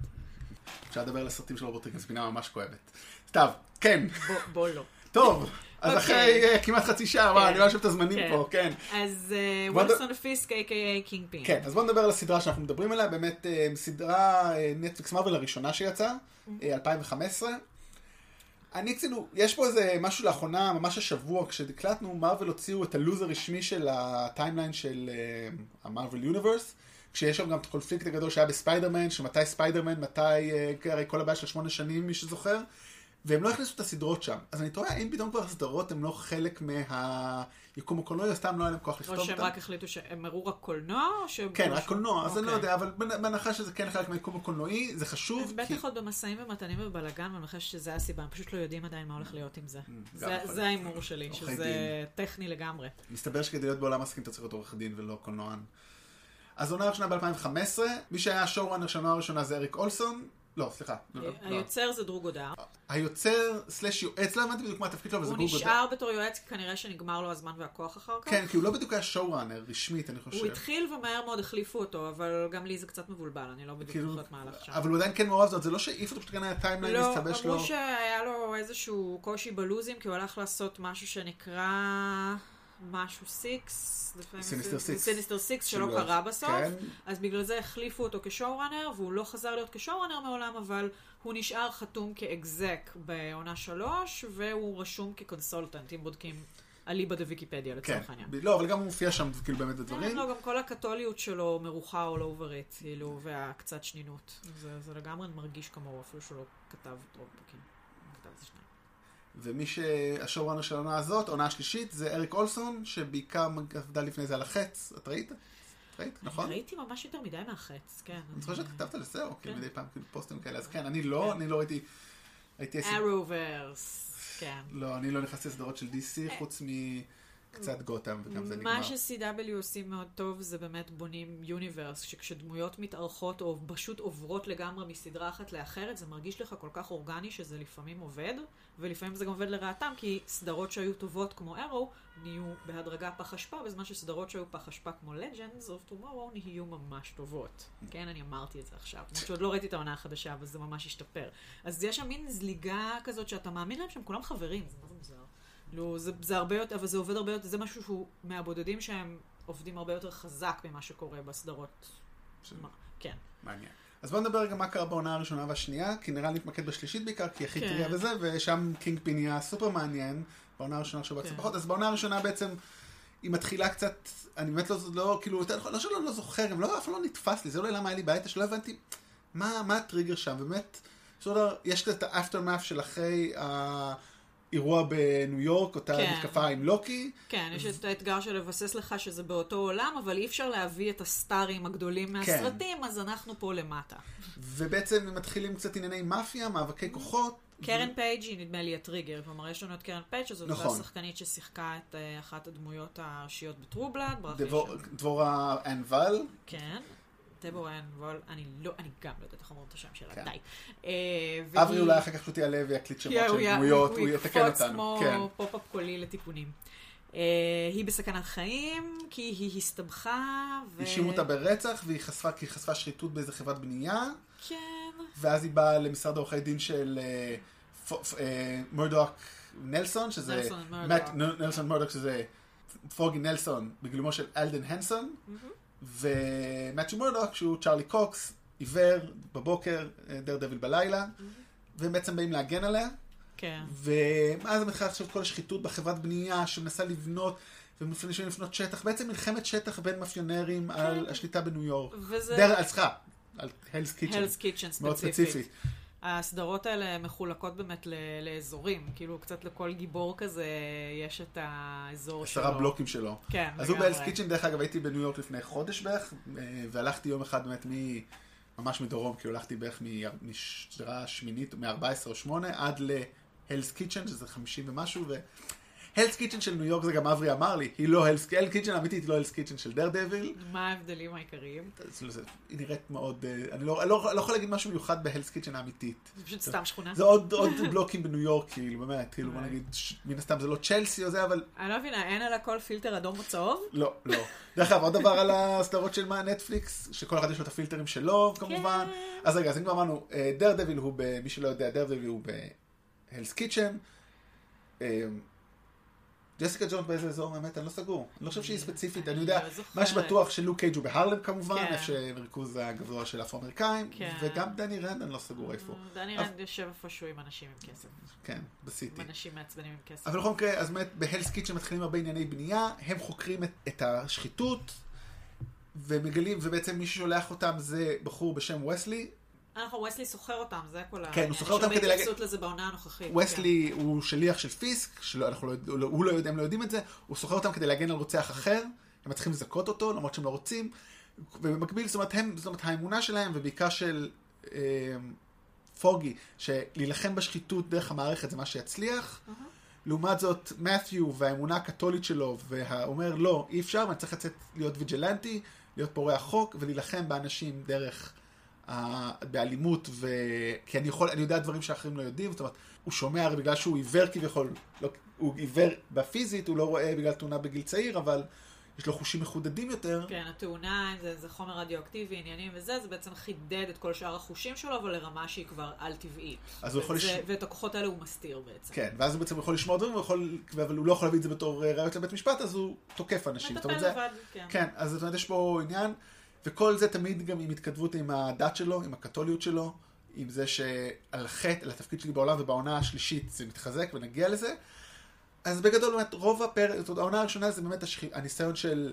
אפשר לדבר על הסרטים של רובוטריקים, זה פינה ממש כואבת. סתיו, כן. בוא לא. טוב, אז אחרי כמעט חצי שעה, אני לא אשב את הזמנים פה, כן. אז וילסון פיסק, a.k.a. קינגפין. כן, אז בואו נדבר על הסדרה שאנחנו מדברים עליה, באמת סדרה נטפליקס מארוול הראשונה שיצאה, 2015. אני כאילו, יש פה איזה משהו לאחרונה, ממש השבוע, כשהקלטנו, מארוול הוציאו את הלוז הרשמי של הטיימליין של המארוול יוניברס, כשיש שם גם את הקונפליקט הגדול שהיה בספיידרמן, שמתי ספיידרמן, מתי, הרי כל הבעיה של 8 שנים, מי שזוכר, והם לא הכניסו את הסדרות שם. אז אני תוהה, אם פתאום כבר הסדרות הם לא חלק מהיקום הקולנוע, אז סתם לא היה להם כוח לכתוב אותם. או שהם רק החליטו שהם מראו רק קולנוע? כן, רק קולנוע, אז אני לא יודע, אבל בהנחה שזה כן חלק מהיקום הקולנועי, זה חשוב. אז בטח עוד במשאים ומתנים ובלגן, ואני חושב שזה הסיבה, הם פשוט לא יודעים עדיין מה הולך להיות עם זה. זה ההימור שלי, שזה טכני לגמרי. מסתבר שכדי להיות בעולם עסקים אתה צריך להיות עורך דין ולא קולנוען. אז עונה הראשונה ב-2015, מי שהיה השואורנר של העונה הראשונה זה אריק אולסון, לא, סליחה. היוצר זה דרוג גודר. היוצר סלש יועץ, לא הבנתי בדיוק מה התפקיד שלו, אבל זה דרוג גודר. הוא נשאר בתור יועץ, כנראה שנגמר לו הזמן והכוח אחר כך. כן, כי הוא לא בדיוק היה שואורנר, רשמית, אני חושב. הוא התחיל ומהר מאוד החליפו אותו, אבל גם לי זה קצת מבולבל, אני לא בדיוק יכולת מהלך שם. אבל הוא עדיין כן מעורב זאת, זה לא שאיף אותו פשוט כאן היה טיימליין להסתבש לו. לא, אמרו שהיה לו איזשהו קושי בלוזים, כי הוא הלך לעשות משהו שנקרא... משהו סיקס, סיניסטר סיקס שלא קרה בסוף, אז בגלל זה החליפו אותו כשואורנר, והוא לא חזר להיות כשואורנר מעולם, אבל הוא נשאר חתום כאקזק בעונה 3, והוא רשום כקונסולטנט, אם בודקים אליבא דוויקיפדיה לצורך העניין. לא, אבל גם הוא מופיע שם כאילו באמת בדברים. לא, גם כל הקתוליות שלו מרוחה או לא עוברת, והקצת שנינות. זה לגמרי מרגיש כמוהו, אפילו שלא כתב אותו, כתב זה שניים. ומי שהשואורנר של העונה הזאת, עונה השלישית, זה אריק אולסון, שבעיקר עבדה לפני זה על החץ. את ראית? את ראית, נכון? אני ראיתי ממש יותר מדי מהחץ, כן. אני חושב שאת כתבת על זה, אוקיי, מדי פעם פוסטים כאלה, אז כן, אני לא, ראיתי... ארוברס, כן. לא, אני לא נכנסתי לסדרות של DC, חוץ מקצת גותם, וגם זה נגמר. מה ש-CW עושים מאוד טוב, זה באמת בונים יוניברס, שכשדמויות מתארכות, או פשוט עוברות לגמרי מסדרה אחת לאחרת, זה מרגיש לך כל כך אורגני, שזה לפעמים עובד, ולפעמים זה גם עובד לרעתם, כי סדרות שהיו טובות כמו אירו, נהיו בהדרגה פח אשפה, בזמן שסדרות שהיו פח אשפה כמו Legends of Tomorrow, נהיו ממש טובות. כן, אני אמרתי את זה עכשיו. שעוד לא ראיתי את העונה החדשה, אבל זה ממש השתפר. אז יש שם מין זליגה כזאת שאתה מאמין להם שהם כולם חברים. זה מאוד מוזר. לא, זה הרבה יותר, אבל זה עובד הרבה יותר, זה משהו שהוא מהבודדים שהם עובדים הרבה יותר חזק ממה שקורה בסדרות. כן. מעניין. אז בואו נדבר גם מה קרה בעונה הראשונה והשנייה, כי נראה להתמקד בשלישית בעיקר, כי הכי טריה וזה, ושם קינגפין היה סופר מעניין, בעונה הראשונה עכשיו קצת פחות, אז בעונה הראשונה בעצם היא מתחילה קצת, אני באמת לא, כאילו, לא שלא לא זוכר, גם לא, אף לא נתפס לי, זה אולי למה היה לי בעיה, שלא הבנתי מה הטריגר שם, באמת, יש את האפטרמאף של אחרי אירוע בניו יורק, אותה מתקפה עם לוקי. כן, יש את האתגר של לבסס לך שזה באותו עולם, אבל אי אפשר להביא את הסטארים הגדולים מהסרטים, אז אנחנו פה למטה. ובעצם מתחילים קצת ענייני מאפיה, מאבקי כוחות. קרן פייג' היא נדמה לי הטריגר, כלומר יש לנו את קרן פייג' שזאת השחקנית ששיחקה את אחת הדמויות הראשיות בטרובלד. דבורה אנבל. כן. דבורה אנבל, אני גם לא יודעת איך אומרים את השם שלה, די. אברי אולי אחר כך לא תיעלה ויקליט שמות של דמויות, הוא יתקן אותנו. הוא יקפוץ כמו פופ-אפ קולי לתיקונים. היא בסכנת חיים, כי היא הסתבכה. האשימו אותה ברצח, והיא חשפה שחיתות באיזה חברת בנייה. כן. ואז היא באה למשרד עורכי דין של מורדוק נלסון, שזה... נלסון מורדוק, שזה פוגי נלסון, בגלומו של אלדן הנסון. ומאצ'ו מורדוק, שהוא צ'רלי קוקס, עיוור בבוקר, דרדביל בלילה, והם בעצם באים להגן עליה. כן. ואז מתחילה עכשיו כל השחיתות בחברת בנייה, שמנסה לבנות, ומפנישים לבנות שטח, בעצם מלחמת שטח בין מאפיונרים על השליטה בניו יורק. על סליחה, על הלס קיצ'ן. הלס קיצ'ן ספציפית. מאוד ספציפית. הסדרות האלה מחולקות באמת לאזורים, כאילו קצת לכל גיבור כזה יש את האזור שלו. 10 בלוקים שלו. כן. אז הוא בהלס קיצ'ן, דרך אגב הייתי בניו יורק לפני חודש בערך, והלכתי יום אחד באמת ממש מדרום, כאילו הלכתי בערך משדרה שמינית, מ-14 או 8, עד להלס קיצ'ן, שזה 50 ומשהו, הלס קיצ'ן של ניו יורק, זה גם אברי אמר לי, היא לא הלס קיצ'ן, הלס קיצ'ן האמיתית היא לא הלס קיצ'ן של דרדביל. מה ההבדלים העיקריים? היא נראית מאוד, אני לא יכול להגיד משהו מיוחד בהלס קיצ'ן האמיתית. זה פשוט סתם שכונה. זה עוד בלוקים בניו יורק, כאילו, באמת, כאילו, בוא נגיד, מן הסתם זה לא צ'לסי או זה, אבל... אני לא מבינה, אין על הכל פילטר אדום או צהוב? לא, לא. דרך אגב, עוד דבר על הסדרות של נטפליקס, שכל אחד יש לו את הפילטרים שלו, כמובן. אז רגע, אז אם כבר אמרנו, דרדביל הוא, מי שלא יודע, דרדביל הוא בהלס קיצ'ן. ג'סיקה ג'ונס באיזה אזור, באמת, אני לא סגור. אני לא חושב שהיא ספציפית, אני יודע, מה שבטוח שלוק קייג' הוא בהרלם כמובן, איפה שריכוז הגבוה של אפרו-אמריקאים, וגם דני רנד, אני לא סגור איפה. דני רנד יושב איפשהו עם אנשים עם כסף. כן, בסיטי. עם אנשים מעצבנים עם כסף. אבל בכל מקרה, אז באמת, בהלס קיצ'ן מתחילים הרבה ענייני בנייה, הם חוקרים את השחיתות, ומגלים, ובעצם מי ששולח אותם זה בחור בשם וסלי, וסלי סוחר אותם, זה כל העניין. כן, הוא סוחר אותם כדי להגיד... יש הרבה התייחסות לזה בעונה הנוכחית. וסלי הוא שליח של פיסק, הוא לא יודע, הם לא יודעים את זה, הוא סוחר אותם כדי להגן על רוצח אחר, הם צריכים לזכות אותו, למרות שהם לא רוצים, ובמקביל, זאת אומרת, האמונה שלהם, ובעיקר של פוגי, שלהילחם בשחיתות דרך המערכת זה מה שיצליח, לעומת זאת, מת'יו והאמונה הקתולית שלו, ואומר, לא, אי אפשר, אני צריך לצאת להיות ויג'לנטי, להיות פורע חוק, ולהילחם באנשים דרך באלימות, כי אני יודע דברים שאחרים לא יודעים, זאת אומרת, הוא שומע בגלל שהוא עיוור כביכול, הוא עיוור בפיזית, הוא לא רואה בגלל תאונה בגיל צעיר, אבל יש לו חושים מחודדים יותר. כן, התאונה, זה חומר רדיואקטיבי, עניינים וזה, זה בעצם חידד את כל שאר החושים שלו, אבל לרמה שהיא כבר על טבעית. ואת הכוחות האלה הוא מסתיר בעצם. כן, ואז הוא בעצם יכול לשמוע דברים, אבל הוא לא יכול להביא את זה בתור ראיות לבית משפט, אז הוא תוקף אנשים. מטפל לבד, כן. כן, אז זאת אומרת, יש פה עניין, וכל זה תמיד גם עם התכתבות עם הדת שלו, עם הקתוליות שלו, עם זה שעל חטא, על התפקיד שלי בעולם ובעונה השלישית זה מתחזק ונגיע לזה. אז בגדול באמת רוב העונה הראשונה זה באמת הניסיון של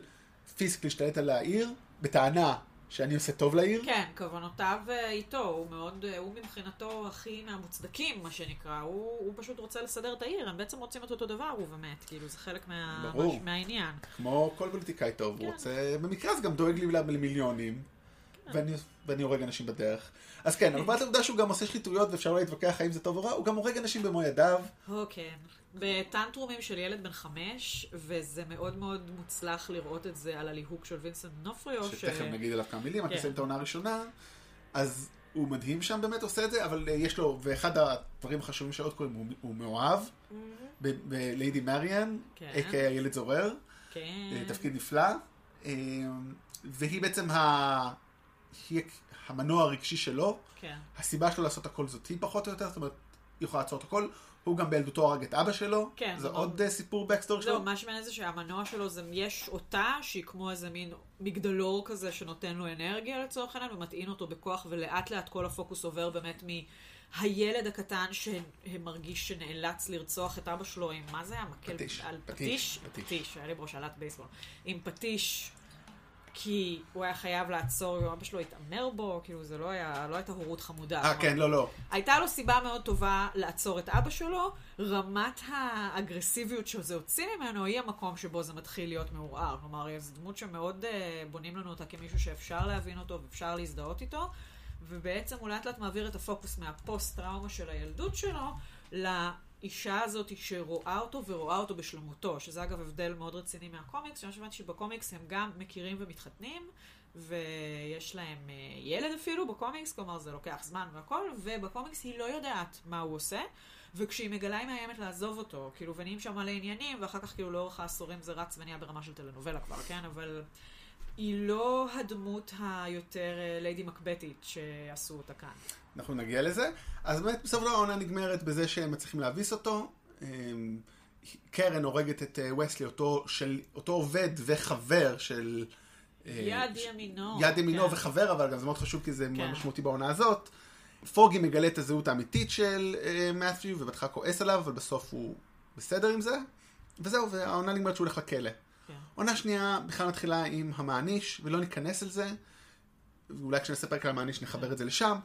פיסק להשתלט על העיר, בטענה שאני עושה טוב לעיר. כן, כוונותיו איתו, הוא מבחינתו הכי מהמוצדקים, מה שנקרא, הוא פשוט רוצה לסדר את העיר, הם בעצם רוצים את אותו דבר, הוא באמת, כאילו, זה חלק מהעניין. כמו כל פוליטיקאי טוב, הוא רוצה, במקרה אז גם דואג לי למיליונים, ואני הורג אנשים בדרך. אז כן, אבל בעצם יודע שהוא גם עושה שחיתויות, ואפשר לא להתווכח האם זה טוב או רע, הוא גם הורג אנשים במו ידיו. אוקיי. בטנטרומים של ילד בן 5, וזה מאוד מאוד מוצלח לראות את זה על הליהוק של וינסנט ד'ונופריו. שתכף נגיד עליו כמה מילים, אתה עושה את העונה הראשונה, אז הוא מדהים שם באמת עושה את זה, אבל יש לו, ואחד הדברים החשובים שעוד קוראים, הוא מאוהב, בליידי מריאן, איקי הילד זורר, תפקיד נפלא, והיא בעצם המנוע הרגשי שלו, הסיבה שלו לעשות הכל זאת היא פחות או יותר, זאת אומרת, היא יכולה לעצור את הכל, הוא גם בילדותו הרג את אבא שלו, כן, זה עוד סיפור בקסטור שלו. לא, מה שמעניין זה שהמנוע שלו, זה יש אותה שהיא כמו איזה מין מגדלור כזה שנותן לו אנרגיה לצורך העניין, ומתאים אותו בכוח, ולאט לאט כל הפוקוס עובר באמת מהילד הקטן שמרגיש שנאלץ לרצוח את אבא שלו עם מה זה היה? פטיש. פטיש, היה לי בראש עלת בייסבול. עם פטיש, כי הוא היה חייב לעצור, יום אבא שלו התאמר בו, כאילו זה לא הייתה הורות חמודה. כן, לא. הייתה לו סיבה מאוד טובה לעצור את אבא שלו, רמת האגרסיביות שזה הוציא ממנו, היא המקום שבו זה מתחיל להיות מעורער. כלומר, זו דמות שמאוד בונים לנו אותה כמישהו שאפשר להבין אותו, ואפשר להזדהות איתו, ובעצם הוא לאט לאט מעביר את הפוקוס מהפוסט-טראומה של הילדות שלו, אישה הזאת שרואה אותו ורואה אותו בשלמותו, שזה אגב הבדל מאוד רציני מהקומיקס, שאני חושבת שבקומיקס הם גם מכירים ומתחתנים, ויש להם ילד אפילו בקומיקס, כלומר זה לוקח זמן והכל, ובקומיקס היא לא יודעת מה הוא עושה, וכשהיא מגלה היא מאיימת לעזוב אותו, כאילו ונעים שם מלא עניינים, ואחר כך כאילו לאורך העשורים זה רץ ונהיה ברמה של טלנובלה כבר, כן? אבל היא לא הדמות היותר לידי מקבטית שעשו אותה כאן. אנחנו נגיע לזה. אז באמת בסוף העונה נגמרת בזה שהם מצליחים להביס אותו. קרן הורגת את וסלי, אותו עובד וחבר של... יד ימינו וחבר, אבל גם זה מאוד חשוב כי זה מאוד משמעותי בעונה הזאת. פוגי מגלה את הזהות האמיתית של מת'יו, ובטחה כועס עליו, אבל בסוף הוא בסדר עם זה. וזהו, והעונה נגמרת שהוא הולך לכלא. עונה שנייה בכלל מתחילה עם המעניש, ולא ניכנס על זה. אולי כשנסה פרק על המעניש נחבר את זה לשם.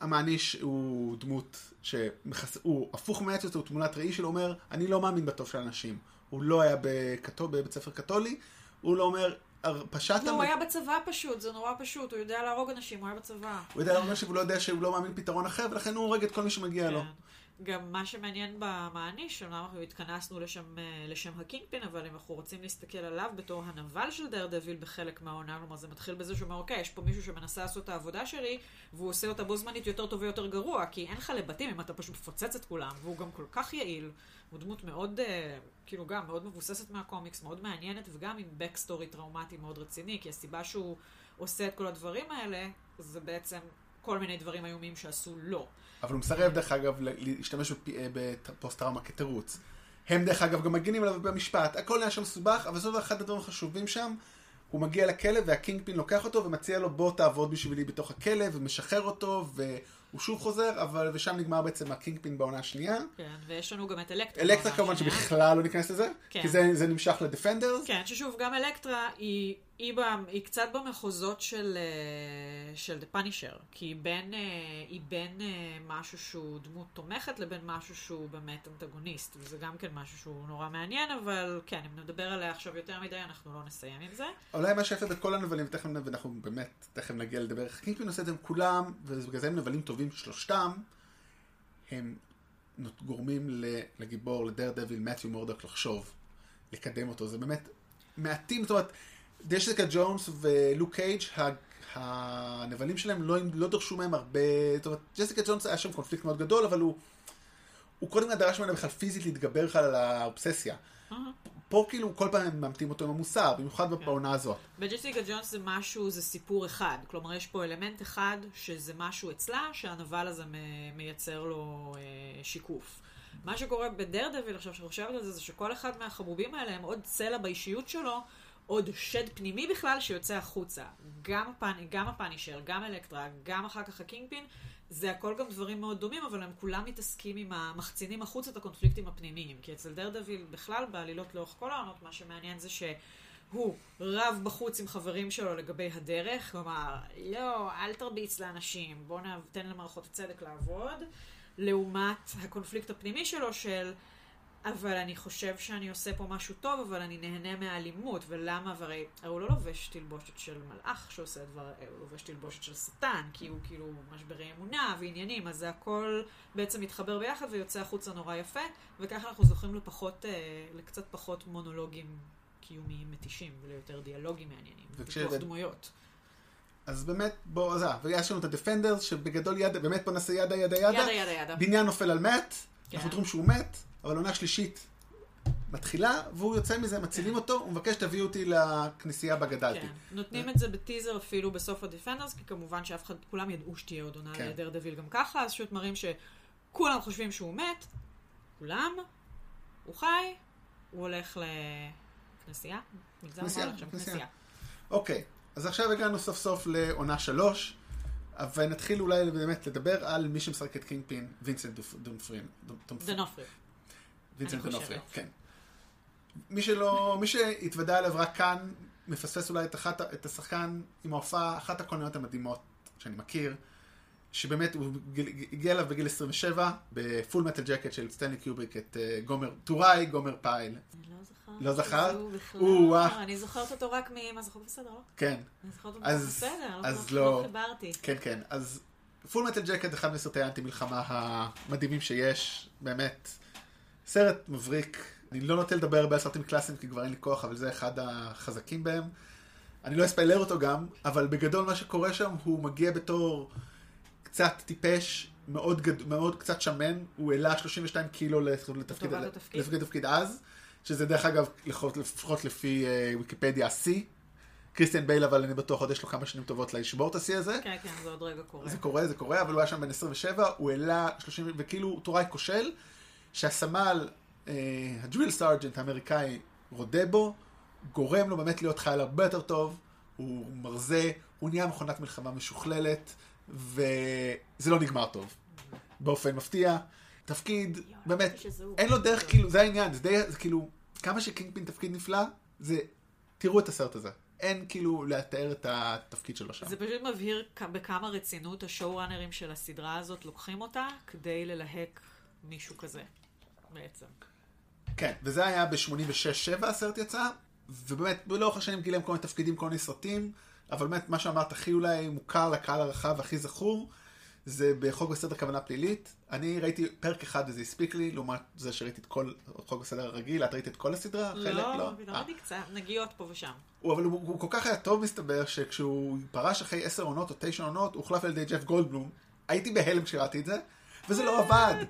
המעניש הוא דמות שהוא הפוך מעצות, הוא תמונת ראי שלו, אומר, אני לא מאמין בטוב של אנשים. הוא לא היה בבית ספר קתולי, הוא לא אומר, פשעת... הוא היה בצבא פשוט, זה נורא פשוט, הוא יודע להרוג אנשים, הוא היה בצבא. הוא יודע להרוג אנשים, הוא לא יודע שהוא לא מאמין פתרון אחר, ולכן הוא הורג את כל מי שמגיע לו. גם מה שמעניין במעניש, אנחנו התכנסנו לשם הקינגפין, אבל אם אנחנו רוצים להסתכל עליו בתור הנבל של דרדביל בחלק מהעונה, כלומר זה מתחיל בזה שהוא אומר, אוקיי, יש פה מישהו שמנסה לעשות את העבודה שלי, והוא עושה אותה בו זמנית יותר טוב ויותר גרוע, כי אין לך לבתים אם אתה פשוט מפוצץ את כולם, והוא גם כל כך יעיל, הוא דמות מאוד, כאילו גם מאוד מבוססת מהקומיקס, מאוד מעניינת, וגם עם בקסטורי טראומטי מאוד רציני, כי הסיבה שהוא עושה את כל הדברים האלה, זה בעצם כל מיני דברים איומים שעשו לו. אבל הוא מסרב דרך אגב להשתמש בפוסט-טראומה כתירוץ. הם דרך אגב גם מגינים עליו במשפט, הכל היה שם סובך, אבל זאת אחד הדברים החשובים שם, הוא מגיע לכלא והקינגפין לוקח אותו ומציע לו בוא תעבוד בשבילי בתוך הכלא ומשחרר אותו והוא שוב חוזר, אבל ושם נגמר בעצם הקינגפין בעונה השנייה. כן, ויש לנו גם את אלקטרה. אלקטרה כמובן שבכלל לא ניכנס לזה, כן. כי זה נמשך לדפנדרס. כן, ששוב גם אלקטרה היא קצת במחוזות של The Punisher, כי היא בין משהו שהוא דמות תומכת לבין משהו שהוא באמת אנטגוניסט, וזה גם כן משהו שהוא נורא מעניין, אבל כן, אם נדבר עליה עכשיו יותר מדי, אנחנו לא נסיים עם זה. אולי מה שיפה בכל הנבלים, ואנחנו באמת תכף נגיע לדבר, קינגפין עושה את זה עם כולם, ובגלל זה הם נבלים טובים שלושתם, הם גורמים לגיבור, לדרדביל, מתיו מורדק לחשוב, לקדם אותו, זה באמת מעטים, זאת אומרת, ג'סיקה ג'ונס ולוק קייג' הנבלים שלהם לא דרשו מהם הרבה, זאת אומרת, ג'סיקה ג'ונס היה שם קונפליקט מאוד גדול, אבל הוא קודם דרש ממנה בכלל פיזית להתגבר בכלל על האובססיה. פה כאילו כל פעם ממתים אותו עם המוסר, במיוחד בפעונה הזאת. בג'סיקה ג'ונס זה משהו, זה סיפור אחד, כלומר יש פה אלמנט אחד שזה משהו אצלה, שהנבל הזה מייצר לו שיקוף. מה שקורה בדרדביל עכשיו שחושבת על זה, זה שכל אחד מהחבובים האלה הם עוד צלע באישיות שלו, עוד שד פנימי בכלל שיוצא החוצה. גם הפאנישר, גם אלקטרה, גם אחר כך הקינגפין, זה הכל גם דברים מאוד דומים, אבל הם כולם מתעסקים עם המחצינים החוצה את הקונפליקטים הפנימיים. כי אצל דרדביל בכלל, בעלילות לאורך כל העונות, מה שמעניין זה שהוא רב בחוץ עם חברים שלו לגבי הדרך, כלומר, לא, אל תרביץ לאנשים, בוא נתן למערכות הצדק לעבוד, לעומת הקונפליקט הפנימי שלו של... אבל אני חושב שאני עושה פה משהו טוב, אבל אני נהנה מהאלימות, ולמה? והרי הוא לא לובש תלבושת של מלאך שעושה דבר, הוא לובש תלבושת של שטן, כי הוא כאילו משברי אמונה ועניינים, אז זה הכל בעצם מתחבר ביחד ויוצא החוצה נורא יפה, וככה אנחנו זוכים לקצת פחות מונולוגים קיומיים מתישים, וליותר דיאלוגים מעניינים, וכוח דמויות. אז באמת, בואו, ויש לנו את הדפנדרס, שבגדול יד, באמת פה נעשה ידה. בניין נופל על מת, אנחנו תראים שהוא מת, אבל עונה שלישית מתחילה, והוא יוצא מזה, מצילים אותו, הוא מבקש תביאו אותי לכנסייה בגדלתי. נותנים את זה בטיזר אפילו בסוף הדפנדרס, כי כמובן שאף אחד, כולם ידעו שתהיה עוד עונה לדרדביל גם ככה, אז פשוט מראים שכולם חושבים שהוא מת, כולם, הוא חי, הוא הולך לכנסייה, מגזר מולד שם כנסייה. אוקיי, אז עכשיו הגענו סוף סוף לעונה 3, אבל נתחיל אולי באמת לדבר על מי שמשחק את קינגפין, וינסנט ד'ונופריו. וינסנט ד'ונופריו, כן. מי שהתוודע עליו רק כאן, מפספס אולי את השחקן עם ההופעה, אחת הקולניות המדהימות שאני מכיר, שבאמת הוא הגיע אליו בגיל 27, בפול מטל ג'קט של סטנלי קיובריק, את גומר טוראי, גומר פייל. אני לא זכרת. אני זוכרת אותו רק מאמא, זוכרת בסדר, לא? כן. אני זוכרת אותו בסדר, לא חיברתי. כן, כן. אז פול מטל ג'קט, אחד מסרטי האנטי-מלחמה המדהימים שיש, באמת. סרט מבריק. אני לא נוטה לדבר הרבה על סרטים קלאסיים, כי כבר אין לי כוח, אבל זה אחד החזקים בהם. אני לא אספיילר אותו גם, אבל בגדול מה שקורה שם, הוא מגיע בתור... קצת טיפש, מאוד קצת שמן, הוא העלה 32 קילו לתפקיד אז, שזה דרך אגב, לפחות לפי ויקיפדיה, השיא. קריסטיאן בייל, אבל אני בטוח עוד יש לו כמה שנים טובות לשבור את השיא הזה. כן, כן, זה עוד רגע קורה. זה קורה, אבל הוא היה שם בן 27, הוא העלה 30, וכאילו תוראי כושל, שהסמל, הדריל סארג'נט האמריקאי רודה בו, גורם לו באמת להיות חייל הרבה יותר טוב, הוא מרזה, הוא נהיה מכונת מלחמה משוכללת, וזה לא נגמר טוב. באופן מפתיע. תפקיד, באמת, אין לו דרך, כאילו, זה העניין, זה כאילו, כמה שקינגפין תפקיד נפלא, זה, תראו את הסרט הזה. אין כאילו להתאר את התפקיד שלו שם. זה פשוט מבהיר בכמה רצינות השואו-ראנרים של הסדרה הזאת לוקחים אותה, כדי ללהק מישהו כזה, בעצם. כן, וזה היה ב-86-7 הסרט יצא, ובאמת, לאורך השנים גילם כל מיני תפקידים, כל מיני סרטים, אבל באמת, מה שאמרת, הכי אולי מוכר לקהל הרחב, הכי זכור, זה בחוק וסדר כוונה פלילית. אני ראיתי פרק אחד וזה הספיק לי, לעומת זה שראיתי את כל חוק וסדר הרגיל, את ראית את כל הסדרה? לא, ראיתי קצת, נגיעות פה ושם. אבל הוא כל כך היה טוב מסתבר, שכשהוא פרש אחרי 10 עונות או 9 עונות, הוא הוחלף על ידי ג'ף גולדבלום. הייתי בהלם כשראיתי את זה, וזה לא עבד.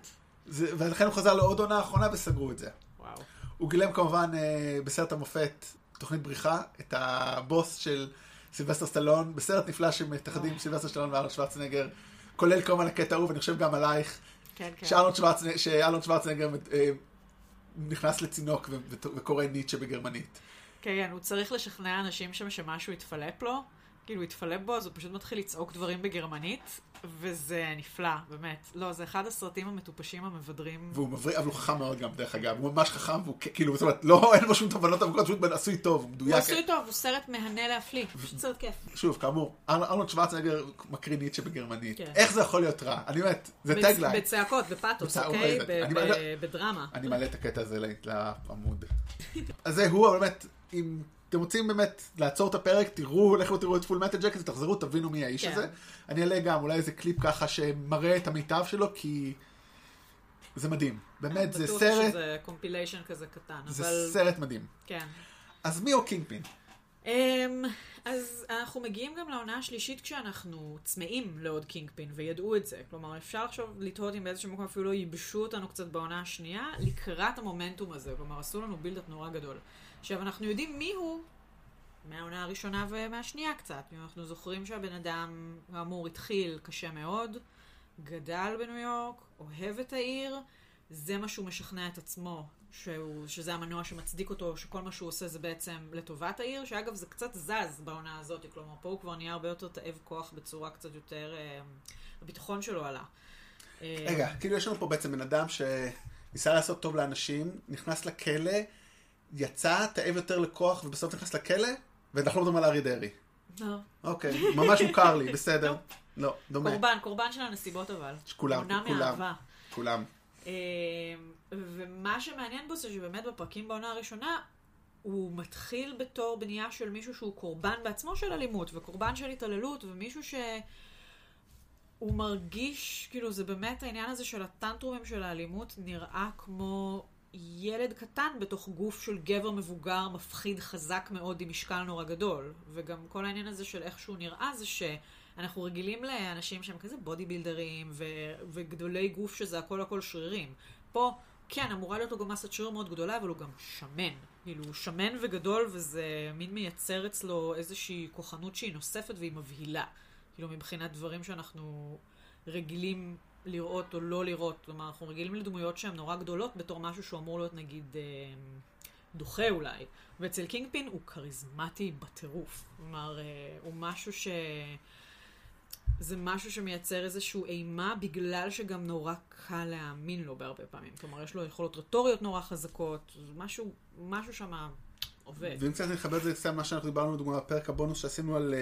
ולכן הוא חזר לעוד עונה האחרונה וסגרו את זה. הוא גילם כמובן בסרט המופת, תוכנית בריחה, את הבוס של סילבסטר סטלון, בסרט נפלא שמתחדים סילבסטר סטלון וארנולד שוורצנגר, כולל כמובן הקטע ואני חושב גם עלייך, שארנולד שוורצנגר נכנס לצינוק וקורא ניטשה בגרמנית. כן, הוא צריך לשכנע אנשים שם שמשהו יתפלפ לו, כאילו יתפלפ בו, אז הוא פשוט מתחיל לצעוק דברים בגרמנית, וזה נפלא, באמת. לא, זה אחד הסרטים המטופשים המבדרים. והוא מבריא, אבל הוא חכם מאוד גם, דרך אגב. הוא ממש חכם, והוא כאילו, זאת אומרת, לא, אין לו שום תובנות, אבל פשוט עשוי טוב, הוא מדויק. הוא עשוי טוב, הוא סרט מהנה להפליא, פשוט סרט כיף. שוב, כאמור, ארנולד שוורצנגר מקריא ניטשה בגרמנית. איך זה יכול להיות רע? אני אומרת, זה טגליין. בצעקות, בפאתוס, אוקיי? בדרמה. אני מעלה את הקטע הזה לעמוד. אז זה הוא, באמת, עם... אתם רוצים באמת לעצור את הפרק, תראו, לכו תראו את פול מטל ג'קט, תחזרו, תבינו מי האיש הזה. אני אעלה גם אולי איזה קליפ ככה שמראה את המיטב שלו, כי זה מדהים. באמת, זה סרט... בטוח שזה קומפיליישן כזה קטן, אבל... זה סרט מדהים. כן. אז מי הוא קינגפין? אז אנחנו מגיעים גם לעונה השלישית כשאנחנו צמאים לעוד קינגפין, וידעו את זה. כלומר, אפשר עכשיו לתהות אם באיזשהו מקום אפילו לא ייבשו אותנו קצת בעונה השנייה, לקראת המומנטום הזה. כלומר, עשו לנו בילדאפ נורא גדול. עכשיו, אנחנו יודעים מי הוא מהעונה הראשונה ומהשנייה קצת. אנחנו זוכרים שהבן אדם אמור התחיל קשה מאוד, גדל בניו יורק, אוהב את העיר, זה מה שהוא משכנע את עצמו, שזה המנוע שמצדיק אותו, שכל מה שהוא עושה זה בעצם לטובת העיר, שאגב זה קצת זז בעונה הזאת, כלומר פה הוא כבר נהיה הרבה יותר תאב כוח בצורה קצת יותר, הביטחון שלו עלה. רגע, כאילו יש לנו פה בעצם בן אדם שניסה לעשות טוב לאנשים, נכנס לכלא, יצא, תאב יותר לכוח, ובסוף נכנס לכלא, ואנחנו לא מדברים על ארי דרי. לא. אוקיי, ממש מוכר לי, בסדר. לא, דומה. קורבן, קורבן של הנסיבות אבל. שכולם, כולם. כולם. ומה שמעניין בו זה שבאמת בפרקים בעונה הראשונה, הוא מתחיל בתור בנייה של מישהו שהוא קורבן בעצמו של אלימות, וקורבן של התעללות, ומישהו ש... הוא מרגיש, כאילו זה באמת העניין הזה של הטנטרומים של האלימות, נראה כמו... ילד קטן בתוך גוף של גבר מבוגר מפחיד חזק מאוד עם משקל נורא גדול. וגם כל העניין הזה של איך שהוא נראה זה שאנחנו רגילים לאנשים שהם כזה בודי בילדרים וגדולי גוף שזה הכל הכל שרירים. פה כן אמורה להיות לו גם מסת שריר מאוד גדולה אבל הוא גם שמן. כאילו הוא שמן וגדול וזה מין מייצר אצלו איזושהי כוחנות שהיא נוספת והיא מבהילה. כאילו מבחינת דברים שאנחנו רגילים... לראות או לא לראות, כלומר אנחנו רגילים לדמויות שהן נורא גדולות בתור משהו שהוא אמור להיות נגיד דוחה אולי, ואצל קינגפין הוא כריזמטי בטירוף, כלומר הוא משהו ש... זה משהו שמייצר איזשהו אימה בגלל שגם נורא קל להאמין לו בהרבה פעמים, כלומר יש לו יכולות רטוריות נורא חזקות, משהו שמה עובד. ואם קצת נחבר את זה קצת מה שאנחנו דיברנו לדוגמה בפרק הבונוס שעשינו על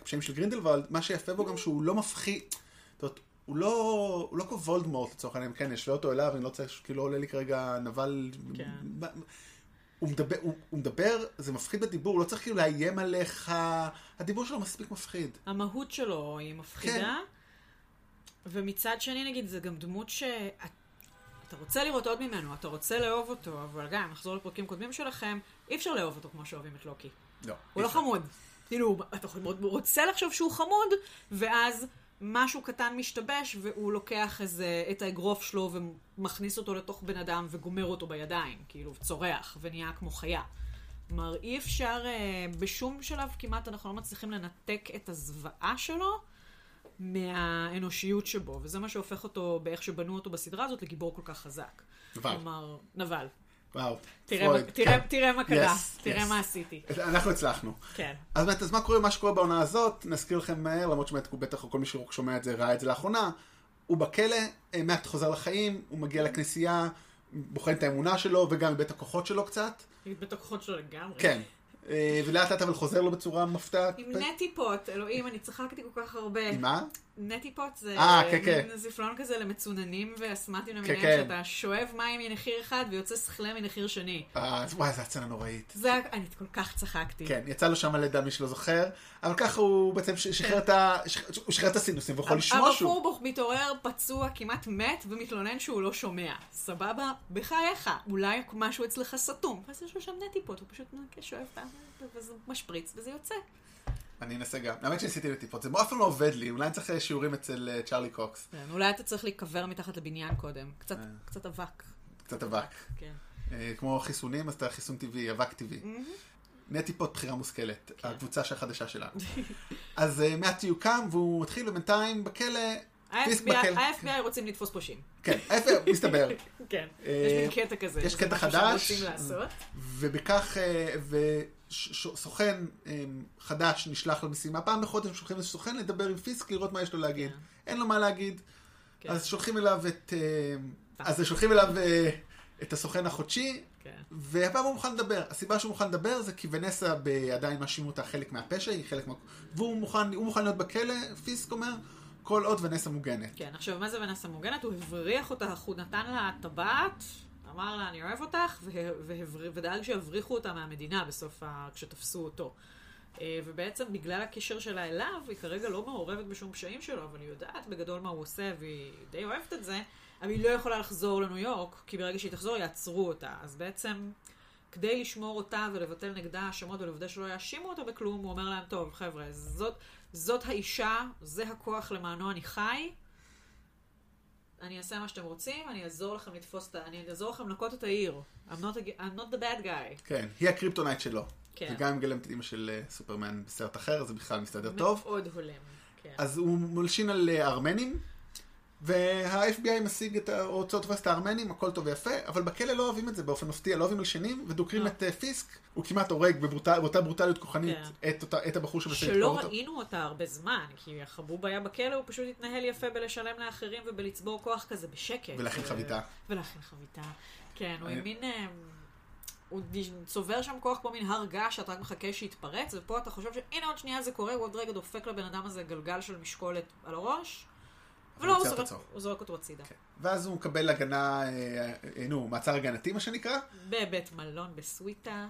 הפשעים של גרינדלוולד, מה שיפה בו גם שהוא לא מפחיד, זאת אומרת, הוא לא כוולדמורט לצורך העניין, כן, יש לו אותו אליו, אני לא צריך, כאילו עולה לי כרגע נבל... הוא מדבר, זה מפחיד בדיבור, הוא לא צריך כאילו לאיים עליך, הדיבור שלו מספיק מפחיד. המהות שלו היא מפחידה, ומצד שני נגיד, זה גם דמות שאתה רוצה לראות עוד ממנו, אתה רוצה לאהוב אותו, אבל גם, נחזור לפרקים קודמים שלכם, אי אפשר לאהוב אותו כמו שאוהבים את לוקי. לא. הוא לא חמוד. כאילו, אתה רוצה לחשוב שהוא חמוד, ואז... משהו קטן משתבש, והוא לוקח את האגרוף שלו ומכניס אותו לתוך בן אדם וגומר אותו בידיים, כאילו, צורח, ונהיה כמו חיה. כלומר, אי אפשר, בשום שלב כמעט אנחנו לא מצליחים לנתק את הזוועה שלו מהאנושיות שבו, וזה מה שהופך אותו, באיך שבנו אותו בסדרה הזאת, לגיבור כל כך חזק. נבל. כלומר, נבל. וואו. תראה מה קרה, תראה מה עשיתי. אנחנו הצלחנו. כן. אז מה קורה, מה שקורה בעונה הזאת, נזכיר לכם מהר, למרות שבאמת בטח כל מי ששומע את זה ראה את זה לאחרונה, הוא בכלא, מעט חוזר לחיים, הוא מגיע לכנסייה, בוחן את האמונה שלו, וגם מבית הכוחות שלו קצת. מבית הכוחות שלו לגמרי. כן. ולאט לאט אבל חוזר לו בצורה מפתעת. עם נטיפות, אלוהים, אני צחקתי כל כך הרבה. עם מה? נטיפות זה זפלון כזה למצוננים ואסמטים למיניהם שאתה שואב מים מנחיר אחד ויוצא שכלה מנחיר שני. וואי, זה הצנה נוראית. אני כל כך צחקתי. כן, יצא לו שם לדם, מי שלא זוכר, אבל ככה הוא בעצם שחרר את הסינוסים ויכול לשמוע שהוא. הבחור מתעורר פצוע, כמעט מת, ומתלונן שהוא לא שומע. סבבה, בחייך, אולי משהו אצלך סתום. אז יש לו שם נטיפות, הוא פשוט שואב וזה משפריץ וזה יוצא. אני אנסה גם. האמת שניסיתי לטיפות, זה אף פעם לא עובד לי, אולי אני צריך שיעורים אצל צ'רלי קוקס. אולי אתה צריך להיקבר מתחת לבניין קודם, קצת אבק. קצת אבק. כמו חיסונים, אז אתה חיסון טבעי, אבק טבעי. נטיפות בחירה מושכלת, הקבוצה החדשה שלנו. אז מעט יוקם, והוא מתחיל בינתיים בכלא, ה-FBI רוצים לתפוס פושעים. כן, ה-FBI מסתבר. כן, יש מין קטע כזה. יש קטע חדש, ובכך, סוכן חדש נשלח למשימה. פעם בחודש שולחים איזה סוכן לדבר עם פיסק, לראות מה יש לו להגיד. אין לו מה להגיד, אז שולחים אליו את... אז שולחים אליו את הסוכן החודשי, והפעם הוא מוכן לדבר. הסיבה שהוא מוכן לדבר זה כי ונסה עדיין מאשימו אותה חלק מהפשע, והוא מוכן להיות בכלא, פיסק אומר, כל עוד ונסה מוגנת. כן, עכשיו מה זה ונסה מוגנת? הוא הבריח אותה, הוא נתן לה טבעת, אמר לה אני אוהב אותך, ודאג שהבריחו אותה מהמדינה בסוף כשתפסו אותו. ובעצם בגלל הקשר שלה אליו, היא כרגע לא מעורבת בשום פשעים שלו, אבל היא יודעת בגדול מה הוא עושה, והיא די אוהבת את זה. אבל היא לא יכולה לחזור לניו יורק, כי ברגע שהיא תחזור יעצרו אותה. אז בעצם, כדי לשמור אותה ולבטל נגדה האשמות ולוודא שלא יאשימו אותה בכלום, הוא אומר להם, טוב, חבר'ה, זאת האישה, זה הכוח למענו אני חי, אני אעשה מה שאתם רוצים, אני אעזור לכם לתפוס את, אני אעזור לכם לנקות את העיר. I'm not the bad guy. כן, היא הקריפטונייט שלו. כן. וגם עם גלמת אימא של סופרמן בסרט אחר, זה בכלל מסתדר טוב. מאוד הולם, כן. אז הוא מולשין על ארמנים, וה-FBI משיג את הרוצות ואת הארמנים, הכל טוב ויפה, אבל בכלא לא אוהבים את זה באופן מפתיע, לא אוהבים מלשנים, ודוקרים את פיסק, הוא כמעט הורג באותה ברוטליות כוחנית את הבחור שבשביל לתפור אותו. שלא ראינו אותה הרבה זמן, כי החבוב היה בכלא, הוא פשוט התנהל יפה בלשלם לאחרים ובלצבור כוח כזה בשקט. ולהכין חביתה. ולהכין חביתה. כן, הוא מין... הוא צובר שם כוח פה מין הרגש שאתה רק מחכה שיתפרץ, ופה אתה חושב שהנה עוד שנייה זה קורה, הוא עוד רגע דופק לבן אדם הזה גלגל של משקולת על הראש, ולא, הוא זורק אותו הצידה. ואז הוא מקבל הגנה, מעצר הגנתי מה שנקרא. בבית מלון, בסוויטה.